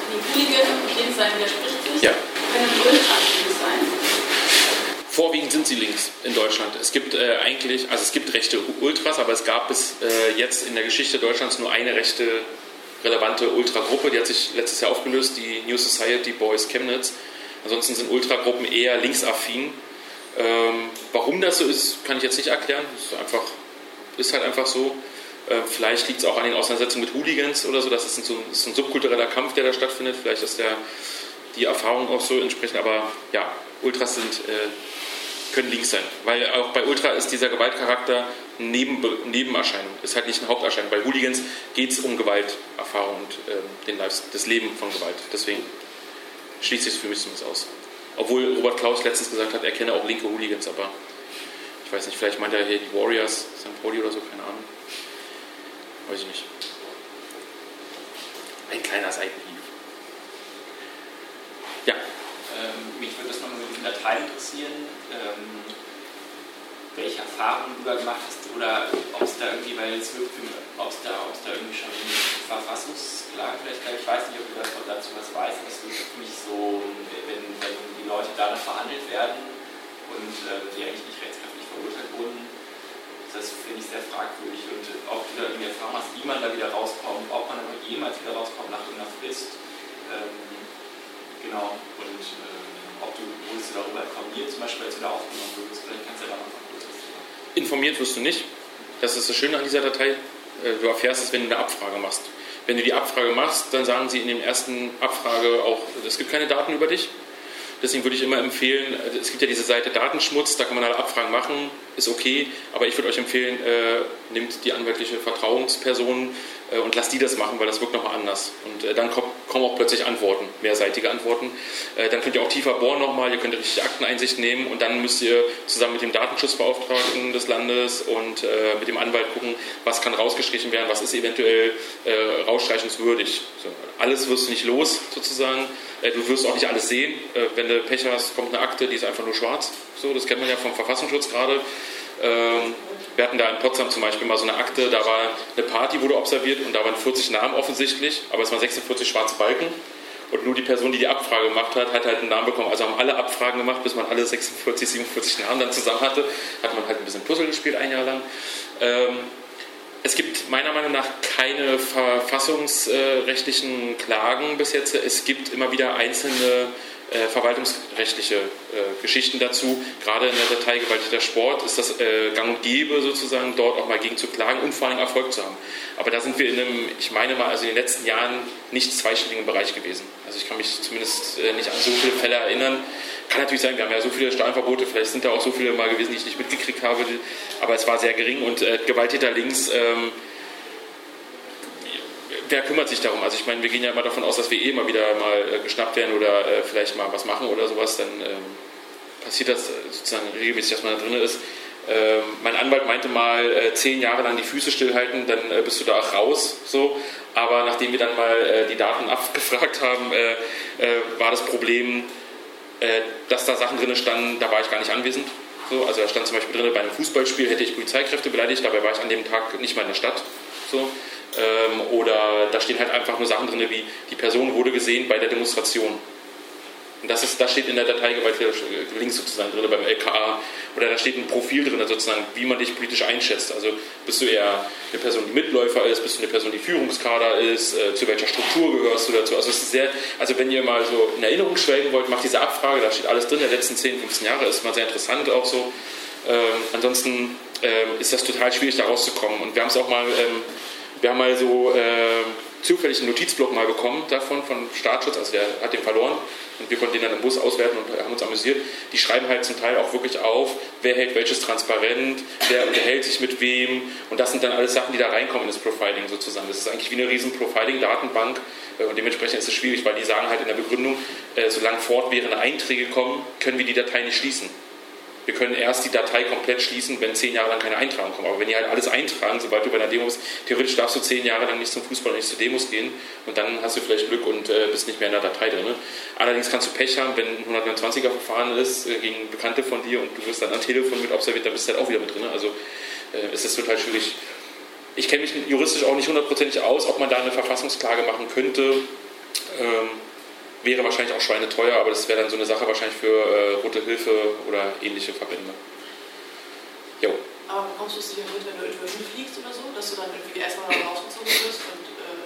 die Hooligan, um den sein, der spricht sich, ja. Können Öl-Anschluss sein? Vorwiegend sind sie links in Deutschland. Es gibt äh, eigentlich, also es gibt rechte Ultras, aber es gab bis äh, jetzt in der Geschichte Deutschlands nur eine rechte, relevante Ultragruppe, die hat sich letztes Jahr aufgelöst, die New Society Boys Chemnitz. Ansonsten sind Ultragruppen eher linksaffin. Ähm, warum das so ist, kann ich jetzt nicht erklären. Das ist einfach... Ist halt einfach so. Vielleicht liegt es auch an den Auseinandersetzungen mit Hooligans oder so. Das ist ein, so ein, ist ein subkultureller Kampf, der da stattfindet. Vielleicht ist der, die Erfahrung auch so entsprechend. Aber ja, Ultras sind, äh, können links sein. Weil auch bei Ultra ist dieser Gewaltcharakter eine Neben, Nebenerscheinung. Ist halt nicht eine Haupterscheinung. Bei Hooligans geht es um Gewalterfahrung und äh, den Lives, das Leben von Gewalt. Deswegen schließt sich es für mich zumindest aus. Obwohl Robert Klaus letztens gesagt hat, er kenne auch linke Hooligans, aber... Ich weiß nicht, vielleicht meint er hier die Warriors, Sankt Pauli oder so, keine Ahnung. Weiß ich nicht. Ein kleiner Seitenhieb. Ja. Ähm, mich würde das nochmal mit dem Datei interessieren, ähm, welche Erfahrungen du da gemacht hast oder ob es da irgendwie, weil es wirklich, ob es da, da irgendwie schon eine Verfassungsklage vielleicht gab. Ich weiß nicht, ob du dazu was weißt, aber es wirkt für mich so, wenn, wenn die Leute danach verhandelt werden und äh, die eigentlich nicht rechtskräftig verurteilt wurden, das finde ich sehr fragwürdig und auch wieder in der Frage, wie man da wieder rauskommt, ob man aber jemals wieder rauskommt nach einer Frist. Ähm, genau, und äh, ob du, wurdest du darüber informiert, zum Beispiel, als du da aufgenommen wurdest, vielleicht kannst du ja da noch mal kurz was sagen. Informiert wirst du nicht. Das ist das Schöne an dieser Datei. Du erfährst es, wenn du eine Abfrage machst. Wenn du die Abfrage machst, dann sagen sie in der ersten Abfrage auch, es gibt keine Daten über dich. Deswegen würde ich immer empfehlen, es gibt ja diese Seite Datenschmutz, da kann man alle Abfragen machen, ist okay, aber ich würde euch empfehlen, äh, nehmt die anwaltliche Vertrauensperson äh, und lasst die das machen, weil das wirkt nochmal anders. Und äh, dann kommen, kommen auch plötzlich Antworten, mehrseitige Antworten. Äh, dann könnt ihr auch tiefer bohren nochmal, ihr könnt richtig Akteneinsicht nehmen und dann müsst ihr zusammen mit dem Datenschutzbeauftragten des Landes und äh, mit dem Anwalt gucken, was kann rausgestrichen werden, was ist eventuell äh, rausstreichungswürdig. So, alles wirst du nicht los, sozusagen. Du wirst auch nicht alles sehen. Wenn du Pech hast, kommt eine Akte, die ist einfach nur schwarz. So, das kennt man ja vom Verfassungsschutz gerade. Wir hatten da in Potsdam zum Beispiel mal so eine Akte, da war eine Party, wurde observiert und da waren vierzig Namen offensichtlich, aber es waren sechsundvierzig schwarze Balken. Und nur die Person, die die Abfrage gemacht hat, hat halt einen Namen bekommen. Also haben alle Abfragen gemacht, bis man alle sechsundvierzig, siebenundvierzig Namen dann zusammen hatte. Hat man halt ein bisschen Puzzle gespielt, ein Jahr lang. Es gibt meiner Meinung nach keine verfassungsrechtlichen Klagen bis jetzt. Es gibt immer wieder einzelne äh, verwaltungsrechtliche äh, Geschichten dazu. Gerade in der Datei Gewalttäter Sport ist das äh, gang und gäbe, sozusagen dort auch mal gegen zu klagen und vor allem Erfolg zu haben. Aber da sind wir in einem, ich meine mal, also in den letzten Jahren nicht zweistelligen Bereich gewesen. Also ich kann mich zumindest äh, nicht an so viele Fälle erinnern. Kann natürlich sein, wir haben ja so viele Stadionverbote, vielleicht sind da auch so viele mal gewesen, die ich nicht mitgekriegt habe, aber es war sehr gering und äh, Gewalttäter links, ähm, wer kümmert sich darum? Also ich meine, wir gehen ja immer davon aus, dass wir eh mal wieder mal äh, geschnappt werden oder äh, vielleicht mal was machen oder sowas, dann ähm, passiert das sozusagen regelmäßig, dass man da drin ist. Ähm, mein Anwalt meinte mal, äh, zehn Jahre lang die Füße stillhalten, dann äh, bist du da auch raus, so. Aber nachdem wir dann mal äh, die Daten abgefragt haben, äh, äh, war das Problem, dass da Sachen drin standen, da war ich gar nicht anwesend. So, also da stand zum Beispiel drin, bei einem Fußballspiel hätte ich Polizeikräfte beleidigt, dabei war ich an dem Tag nicht mal in der Stadt. So, ähm, oder da stehen halt einfach nur Sachen drin, wie die Person wurde gesehen bei der Demonstration. Und das, ist, das steht in der Datei Gewalttäter links sozusagen drin, beim L K A. Oder da steht ein Profil drin, sozusagen, wie man dich politisch einschätzt. Also bist du eher eine Person, die Mitläufer ist, bist du eine Person, die Führungskader ist, äh, zu welcher Struktur gehörst du dazu. Also, es ist sehr, also wenn ihr mal so in Erinnerung schwelgen wollt, macht diese Abfrage, da steht alles drin, der letzten zehn, fünfzehn Jahre, ist mal sehr interessant auch so. Ähm, ansonsten ähm, ist das total schwierig, da rauszukommen. Und wir haben es auch mal, ähm, wir haben mal so ähm, zufällig einen Notizblock mal bekommen davon, von Staatsschutz, also der hat den verloren. Und wir konnten den dann im Bus auswerten und haben uns amüsiert. Die schreiben halt zum Teil auch wirklich auf, wer hält welches transparent, wer unterhält sich mit wem. Und das sind dann alles Sachen, die da reinkommen in das Profiling sozusagen. Das ist eigentlich wie eine riesen Profiling-Datenbank. Und dementsprechend ist es schwierig, weil die sagen halt in der Begründung, solange fortwährende Einträge kommen, können wir die Datei nicht schließen. Wir können erst die Datei komplett schließen, wenn zehn Jahre lang keine Eintragen kommen. Aber wenn die halt alles eintragen, sobald du bei einer Demo bist, theoretisch darfst du zehn Jahre lang nicht zum Fußball und nicht zu Demos gehen und dann hast du vielleicht Glück und äh, bist nicht mehr in der Datei drin. Allerdings kannst du Pech haben, wenn ein hundertneunundzwanziger Verfahren ist äh, gegen Bekannte von dir und du wirst dann am Telefon mit observiert, dann bist du halt auch wieder mit drin. Also äh, ist das total schwierig. Ich kenne mich juristisch auch nicht hundertprozentig aus, ob man da eine Verfassungsklage machen könnte. Ähm, Wäre wahrscheinlich auch schweineteuer, aber das wäre dann so eine Sache wahrscheinlich für äh, Rote Hilfe oder ähnliche Verbände. Jo. Aber bekommst du es sicher mit, wenn du irgendwo hinfliegst oder so, dass du dann irgendwie erstmal rausgezogen wirst? Und, äh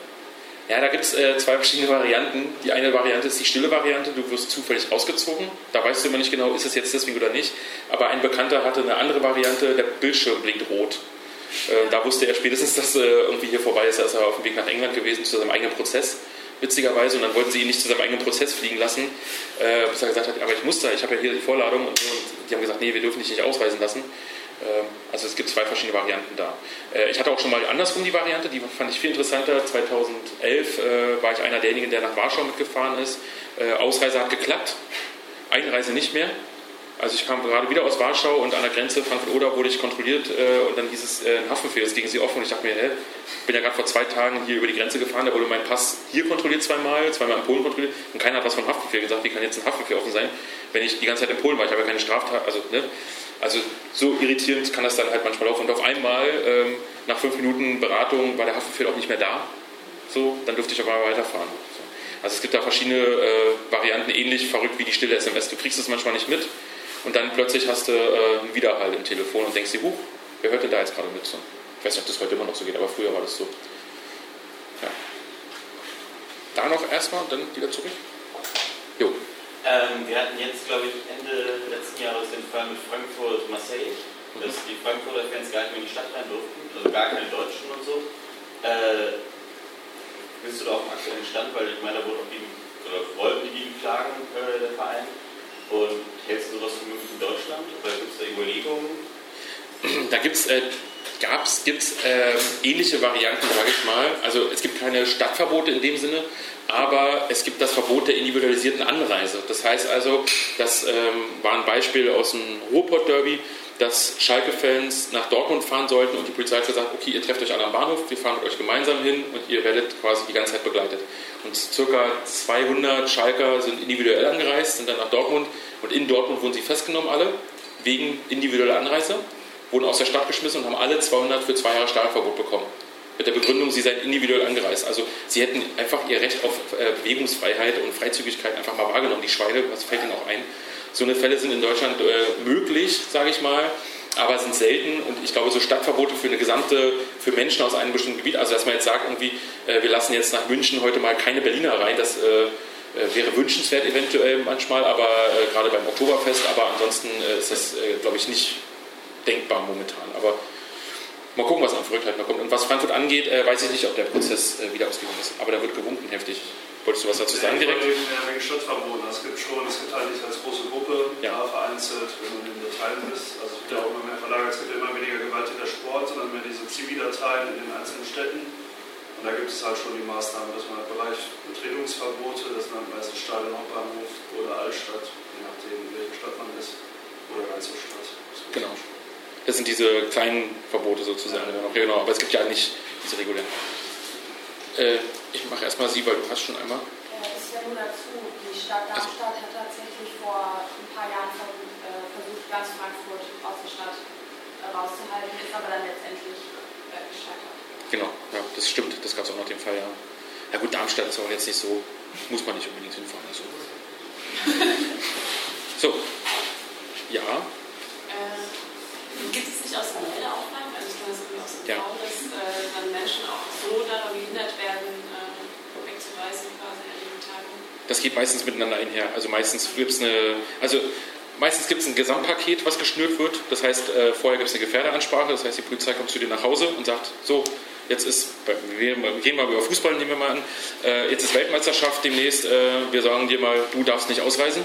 ja, da gibt es äh, zwei verschiedene Varianten. Die eine Variante ist die stille Variante, du wirst zufällig rausgezogen. Da weißt du immer nicht genau, ist es jetzt deswegen oder nicht. Aber ein Bekannter hatte eine andere Variante, der Bildschirm blinkt rot. Äh, da wusste er spätestens, dass äh, irgendwie hier vorbei ist. Da ist er auf dem Weg nach England gewesen zu seinem eigenen Prozess. Witzigerweise, und dann wollten sie ihn nicht zu seinem eigenen Prozess fliegen lassen, äh, bis er gesagt hat, aber ich muss da, ich habe ja hier die Vorladung und so, und die haben gesagt, nee, wir dürfen dich nicht ausreisen lassen. Ähm, also es gibt zwei verschiedene Varianten da. Äh, ich hatte auch schon mal andersrum die Variante, die fand ich viel interessanter. zweitausendelf äh, war ich einer derjenigen, der nach Warschau mitgefahren ist. Äh, Ausreise hat geklappt, Einreise nicht mehr. Also ich kam gerade wieder aus Warschau und an der Grenze Frankfurt-Oder wurde ich kontrolliert äh, und dann hieß es, äh, ein Haftbefehl ist gegen sie offen und ich dachte mir, hä, ich bin ja gerade vor zwei Tagen hier über die Grenze gefahren, da wurde mein Pass hier kontrolliert zweimal, zweimal in Polen kontrolliert und keiner hat was von Haftbefehl gesagt, wie kann jetzt ein Haftbefehl offen sein, wenn ich die ganze Zeit in Polen war, ich habe ja keine Straftat, also ne, also so irritierend kann das dann halt manchmal laufen und auf einmal ähm, nach fünf Minuten Beratung war der Haftbefehl auch nicht mehr da, so, dann durfte ich aber weiterfahren. So. Also es gibt da verschiedene äh, Varianten, ähnlich verrückt wie die stille S M S, du kriegst es manchmal nicht mit. Und dann plötzlich hast du äh, einen Widerhall im Telefon und denkst dir, huch, Wer hört denn da jetzt gerade mit zu? Ich weiß nicht, ob das heute immer noch so geht, aber früher war das so. Ja. Da noch erstmal und dann wieder zurück. Jo. Ähm, wir hatten jetzt, glaube ich, Ende letzten Jahres den Fall mit Frankfurt und Marseille, dass die Frankfurter Fans gar nicht mehr in die Stadt rein durften, also gar keine Deutschen und so. Äh, bist du da auf dem aktuellen Stand, weil ich meine, da wurden auch gegen, oder wollten die gegen klagen, äh, der Verein. Und hältst du sowas für möglich in Deutschland? Oder gibt es da Überlegungen? Da gibt's, äh, gab's, gibt's äh, ähnliche Varianten, sage ich mal. Also es gibt keine Stadtverbote in dem Sinne, aber es gibt das Verbot der individualisierten Anreise. Das heißt also, das ähm, war ein Beispiel aus dem Ruhrpott-Derby, dass Schalke-Fans nach Dortmund fahren sollten und die Polizei hat gesagt, okay, ihr trefft euch alle am Bahnhof, wir fahren mit euch gemeinsam hin und ihr werdet quasi die ganze Zeit begleitet. Und circa zweihundert Schalker sind individuell angereist, sind dann nach Dortmund und in Dortmund wurden sie festgenommen alle, wegen individueller Anreise, wurden aus der Stadt geschmissen und haben alle zweihundert für zwei Jahre Stahlverbot bekommen. Mit der Begründung, sie seien individuell angereist. Also sie hätten einfach ihr Recht auf Bewegungsfreiheit und Freizügigkeit einfach mal wahrgenommen. Die Schweine, was fällt ihnen auch ein? So eine Fälle sind in Deutschland äh, möglich, sage ich mal, aber sind selten. Und ich glaube, so Stadtverbote für eine gesamte, für Menschen aus einem bestimmten Gebiet, also dass man jetzt sagt, irgendwie, äh, wir lassen jetzt nach München heute mal keine Berliner rein, das äh, wäre wünschenswert eventuell manchmal, aber äh, gerade beim Oktoberfest, aber ansonsten äh, ist das, äh, glaube ich, nicht denkbar momentan. Aber mal gucken, was an Verrücktheit noch kommt. Und was Frankfurt angeht, äh, weiß ich nicht, ob der Prozess äh, wieder ausgegangen ist. Aber da wird gewunken, heftig. Wolltest du was dazu sagen direkt? Es gibt eine Menge Stadtverboten. Es gibt schon, es gibt halt nicht als große Gruppe, ja, vereinzelt, wenn du in den Dateien bist. Also es gibt ja auch immer mehr Verlage, es gibt immer weniger Gewalttäter Sport, sondern mehr diese Zivildateien in den einzelnen Städten. Und da gibt es halt schon die Maßnahmen, dass man im Bereich Betretungsverbote, das nennt man meistens Stadion, Hauptbahnhof oder Altstadt, je nachdem, in welcher Stadt man ist, oder ganze Stadt. Das genau. Das sind diese kleinen Verbote sozusagen. Ja. Okay, genau. Aber es gibt ja nicht diese regulären. Äh, ich mache erstmal Sie, weil du hast schon einmal. Ja, ist ja nur dazu, die Stadt Darmstadt hat tatsächlich vor ein paar Jahren versucht, äh, versucht ganz Frankfurt aus der Stadt rauszuhalten, ist aber dann letztendlich äh, gescheitert. Genau, ja, das stimmt, das gab es auch noch den Fall, ja. Ja gut, Darmstadt ist auch jetzt nicht so, muss man nicht unbedingt hinfahren. Also. So, ja. Ähm, gibt es nicht aus Melder auch mal? Also ich glaube, es ist irgendwie aus dem Bau, dass äh, dann Menschen auch so daran gehindert werden, äh, wegzureisen quasi an den Tagen. Das geht meistens miteinander einher. Also meistens gibt es eine, also meistens gibt es ein Gesamtpaket, was geschnürt wird. Das heißt, äh, vorher gibt es eine Gefährderansprache. Das heißt, die Polizei kommt zu dir nach Hause und sagt, so, jetzt ist, wir gehen mal über Fußball, nehmen wir mal an, äh, jetzt ist Weltmeisterschaft demnächst, äh, wir sagen dir mal, du darfst nicht ausreisen.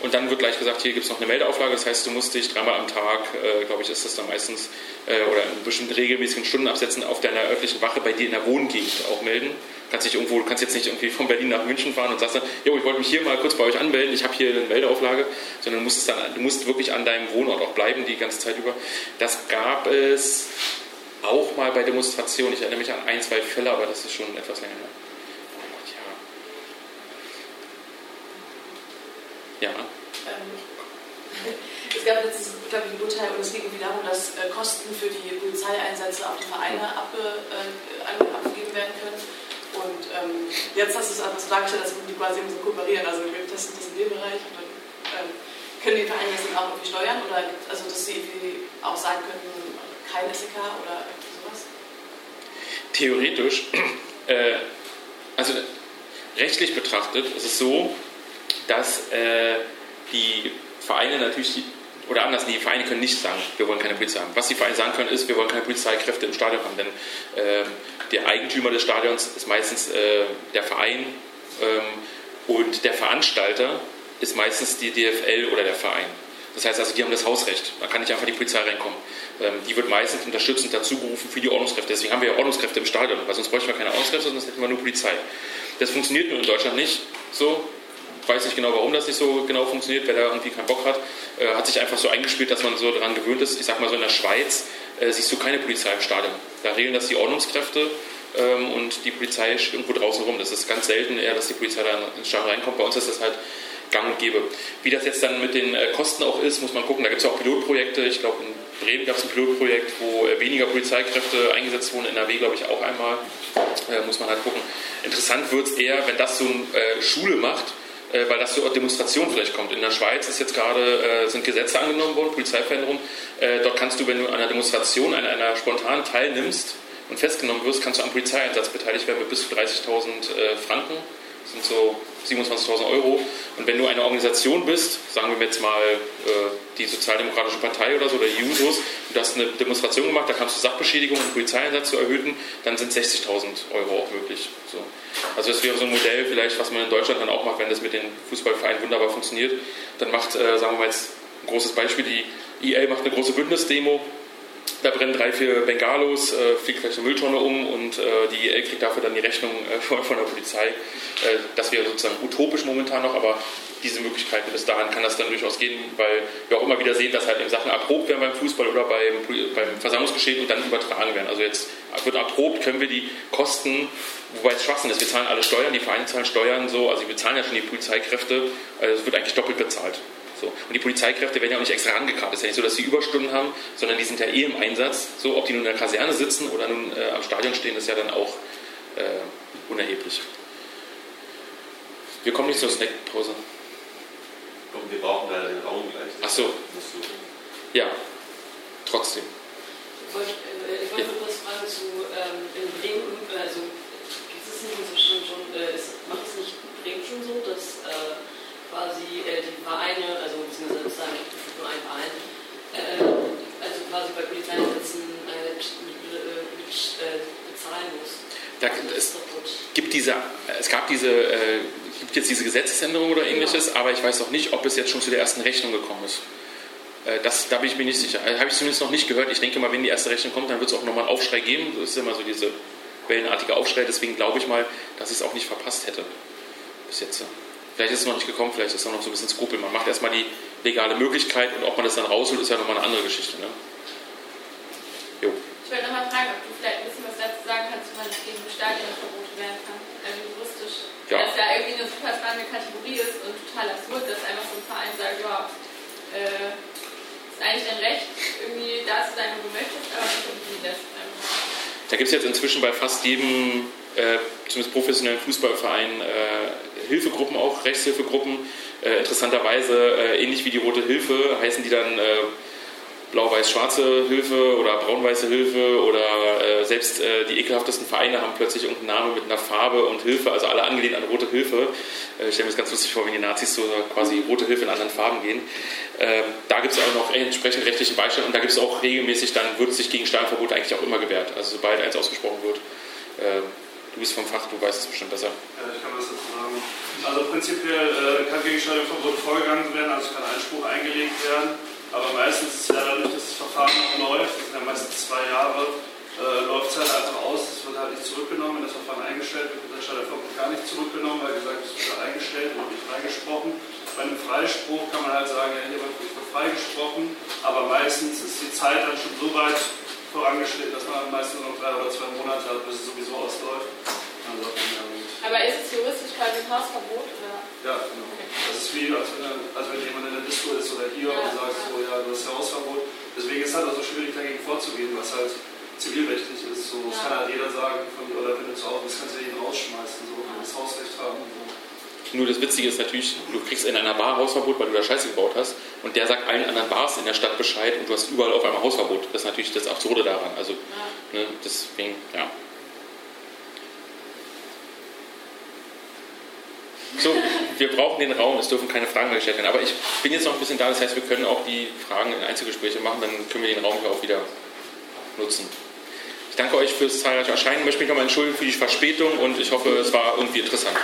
Und dann wird gleich gesagt, hier gibt es noch eine Meldeauflage, das heißt, du musst dich dreimal am Tag, äh, glaube ich, ist das dann meistens, äh, oder in bestimmten regelmäßigen Stundenabsätzen auf deiner örtlichen Wache bei dir in der Wohngegend auch melden. Kannst dich irgendwo, du kannst jetzt nicht irgendwie von Berlin nach München fahren und sagst dann, jo, ich wollte mich hier mal kurz bei euch anmelden, ich habe hier eine Meldeauflage, sondern du musst, es dann, du musst wirklich an deinem Wohnort auch bleiben die ganze Zeit über. Das gab es auch mal bei Demonstrationen, ich erinnere mich an ein, zwei Fälle, aber das ist schon etwas länger her. Ja. Ähm, es gab jetzt, glaube ich, ein Urteil und es ging irgendwie darum, dass äh, Kosten für die Polizeieinsätze auf die Vereine abge, äh, abgegeben werden können. Und ähm, jetzt hast du es anders dargestellt, dass die quasi so kooperieren. Also wir testen das in dem Bereich und dann ähm, können die Vereine das dann auch irgendwie steuern oder also dass sie irgendwie auch sagen können, kein S E K oder sowas? Theoretisch, äh, also rechtlich betrachtet ist es so, dass äh, die Vereine natürlich, die, oder anders, die Vereine können nicht sagen, wir wollen keine Polizei haben. Was die Vereine sagen können, ist, wir wollen keine Polizeikräfte im Stadion haben, denn äh, der Eigentümer des Stadions ist meistens äh, der Verein ähm, und der Veranstalter ist meistens die D F L oder der Verein. Das heißt also, die haben das Hausrecht, da kann nicht einfach die Polizei reinkommen. Ähm, die wird meistens unterstützend dazu gerufen für die Ordnungskräfte. Deswegen haben wir ja Ordnungskräfte im Stadion, weil sonst bräuchten wir keine Ordnungskräfte, sonst hätten wir nur Polizei. Das funktioniert nur in Deutschland nicht so. Ich weiß nicht genau, warum das nicht so genau funktioniert, wer da irgendwie keinen Bock hat, äh, hat sich einfach so eingespielt, dass man so daran gewöhnt ist. Ich sag mal so, in der Schweiz äh, siehst du keine Polizei im Stadion. Da regeln das die Ordnungskräfte ähm, und die Polizei steht irgendwo draußen rum. Das ist ganz selten eher, dass die Polizei da ins Stadion reinkommt. Bei uns ist das halt gang und gäbe. Wie das jetzt dann mit den äh, Kosten auch ist, muss man gucken. Da gibt es auch Pilotprojekte. Ich glaube, in Bremen gab es ein Pilotprojekt, wo äh, weniger Polizeikräfte eingesetzt wurden. In N R W, glaube ich, auch einmal. Äh, muss man halt gucken. Interessant wird es eher, wenn das so eine äh, Schule macht, äh, weil das zur Demonstration vielleicht kommt. In der Schweiz ist jetzt gerade, äh, sind Gesetze angenommen worden, Polizeiveränderung. Äh, dort kannst du, wenn du an einer Demonstration, an einer spontanen teilnimmst und festgenommen wirst, kannst du am Polizeieinsatz beteiligt werden mit bis zu dreißigtausend äh, Franken. Das sind so siebenundzwanzigtausend Euro. Und wenn du eine Organisation bist, sagen wir jetzt mal äh, die Sozialdemokratische Partei oder so, oder die Jusos, und du hast eine Demonstration gemacht, da kannst du Sachbeschädigung und Polizeieinsatz zu erhöhen, dann sind sechzigtausend Euro auch möglich. So. Also das wäre so ein Modell vielleicht, was man in Deutschland dann auch macht, wenn das mit den Fußballvereinen wunderbar funktioniert. Dann macht, äh, sagen wir mal jetzt ein großes Beispiel, die I L macht eine große Bündnisdemo, da brennen drei, vier Bengalos, äh, fliegt vielleicht eine Mülltonne um und äh, die E L kriegt dafür dann die Rechnung äh, von, von der Polizei. Äh, das wäre sozusagen utopisch momentan noch, aber diese Möglichkeiten bis dahin kann das dann durchaus gehen, weil wir auch immer wieder sehen, dass halt eben Sachen erprobt werden beim Fußball oder beim, beim Versammlungsgeschehen und dann übertragen werden. Also jetzt wird erprobt, können wir die Kosten, wobei es Schwachsinn ist, wir zahlen alle Steuern, die Vereine zahlen Steuern, so, also wir zahlen ja schon die Polizeikräfte, also es wird eigentlich doppelt bezahlt. So. Und die Polizeikräfte werden ja auch nicht extra angekarrt. Es ist ja nicht so, dass sie Überstunden haben, sondern die sind ja eh im Einsatz. So, ob die nun in der Kaserne sitzen oder nun äh, am Stadion stehen, ist ja dann auch äh, unerheblich. Wir kommen nicht zur Snackpause. Und wir brauchen leider den Raum gleich. Ach so. Ja, trotzdem. Ich wollte, äh, ich wollte ja. nur kurz fragen zu ähm, in Bremen, also gibt es nicht inzwischen schon, äh, ist, macht es nicht Bremen schon so, dass äh, quasi äh, die Vereine, also beziehungsweise sozusagen nur ein Verein, äh, also quasi bei Polizeieinsätzen äh, äh, bezahlen muss. Da, es, gibt diese, es gab diese, äh, gibt jetzt diese Gesetzesänderung oder ähnliches, aber ich weiß noch nicht, ob es jetzt schon zu der ersten Rechnung gekommen ist. Äh, das, da bin ich mir nicht sicher. Also, habe ich zumindest noch nicht gehört. Ich denke mal, wenn die erste Rechnung kommt, dann wird es auch nochmal einen Aufschrei geben. Das ist immer so diese wellenartige Aufschrei. Deswegen glaube ich mal, dass ich es auch nicht verpasst hätte bis jetzt. Vielleicht ist es noch nicht gekommen, vielleicht ist es auch noch so ein bisschen Skrupel. Man macht erstmal die legale Möglichkeit und ob man das dann rausholt, ist ja nochmal eine andere Geschichte. Ne? Jo. Ich wollte nochmal fragen, ob du vielleicht ein bisschen was dazu sagen kannst, wie man gegen Stadionverbote werden kann, also juristisch. Ja. Weil es ja irgendwie eine super spannende Kategorie ist und total absurd, dass einfach so ein Verein sagt, ja, äh, ist eigentlich dein Recht, irgendwie da zu sein, wo du möchtest, aber nicht irgendwie das. Da gibt es jetzt inzwischen bei fast jedem, äh, zumindest professionellen Fußballverein, äh, Hilfegruppen auch, Rechtshilfegruppen. Äh, interessanterweise, äh, ähnlich wie die Rote Hilfe, heißen die dann... Äh, blau-weiß-schwarze Hilfe oder braun-weiße Hilfe oder äh, selbst äh, die ekelhaftesten Vereine haben plötzlich irgendeinen Namen mit einer Farbe und Hilfe, also alle angelehnt an Rote Hilfe. Äh, ich stelle mir das ganz lustig vor, wenn die Nazis so quasi Rote Hilfe in anderen Farben gehen. Äh, da gibt es auch noch entsprechend rechtlichen Beistand und da gibt es auch regelmäßig, dann wird sich gegen Stadionverbote eigentlich auch immer gewährt, also sobald eins ausgesprochen wird. Äh, du bist vom Fach, du weißt es bestimmt besser. Ja, ich kann das dazu sagen. Also prinzipiell äh, kann gegen Stadionverbote vorgegangen werden, also kann Einspruch eingelegt werden. Aber meistens ist ja dadurch, dass das Verfahren noch läuft, das sind ja meistens zwei Jahre, äh, läuft es halt einfach aus, es wird halt nicht zurückgenommen, wenn das Verfahren eingestellt wird, wird das Stadionverbot gar nicht zurückgenommen, weil gesagt, es wird eingestellt und nicht freigesprochen. Bei einem Freispruch kann man halt sagen, ja, hier wird nicht mehr freigesprochen, aber meistens ist die Zeit dann schon so weit vorangeschritten, dass man meistens nur noch drei oder zwei Monate hat, bis es sowieso ausläuft. Dann sagt man ja nicht. Aber ist es juristisch quasi ein Hausverbot, oder? Ja, genau. Okay. Das ist wie, als wenn, also wenn jemand in der Disco ist oder hier ja, und sagt, so, ja, du hast ja Hausverbot. Deswegen ist es halt auch so schwierig, dagegen vorzugehen, was halt zivilrechtlich ist. So, das ja. kann halt jeder sagen, von dir oder wenn du zu Hause bist, kannst du jeden rausschmeißen, so, wenn du das Hausrecht haben. So. Nur das Witzige ist natürlich, du kriegst in einer Bar Hausverbot, weil du da Scheiße gebaut hast und der sagt allen anderen Bars in der Stadt Bescheid und du hast überall auf einmal Hausverbot. Das ist natürlich das Absurde daran. Also, ja. ne, deswegen, ja. So, wir brauchen den Raum, es dürfen keine Fragen mehr gestellt werden. Aber ich bin jetzt noch ein bisschen da, das heißt, wir können auch die Fragen in Einzelgespräche machen, dann können wir den Raum hier auch wieder nutzen. Ich danke euch fürs zahlreiche Erscheinen, möchte mich nochmal entschuldigen für die Verspätung und ich hoffe, es war irgendwie interessant.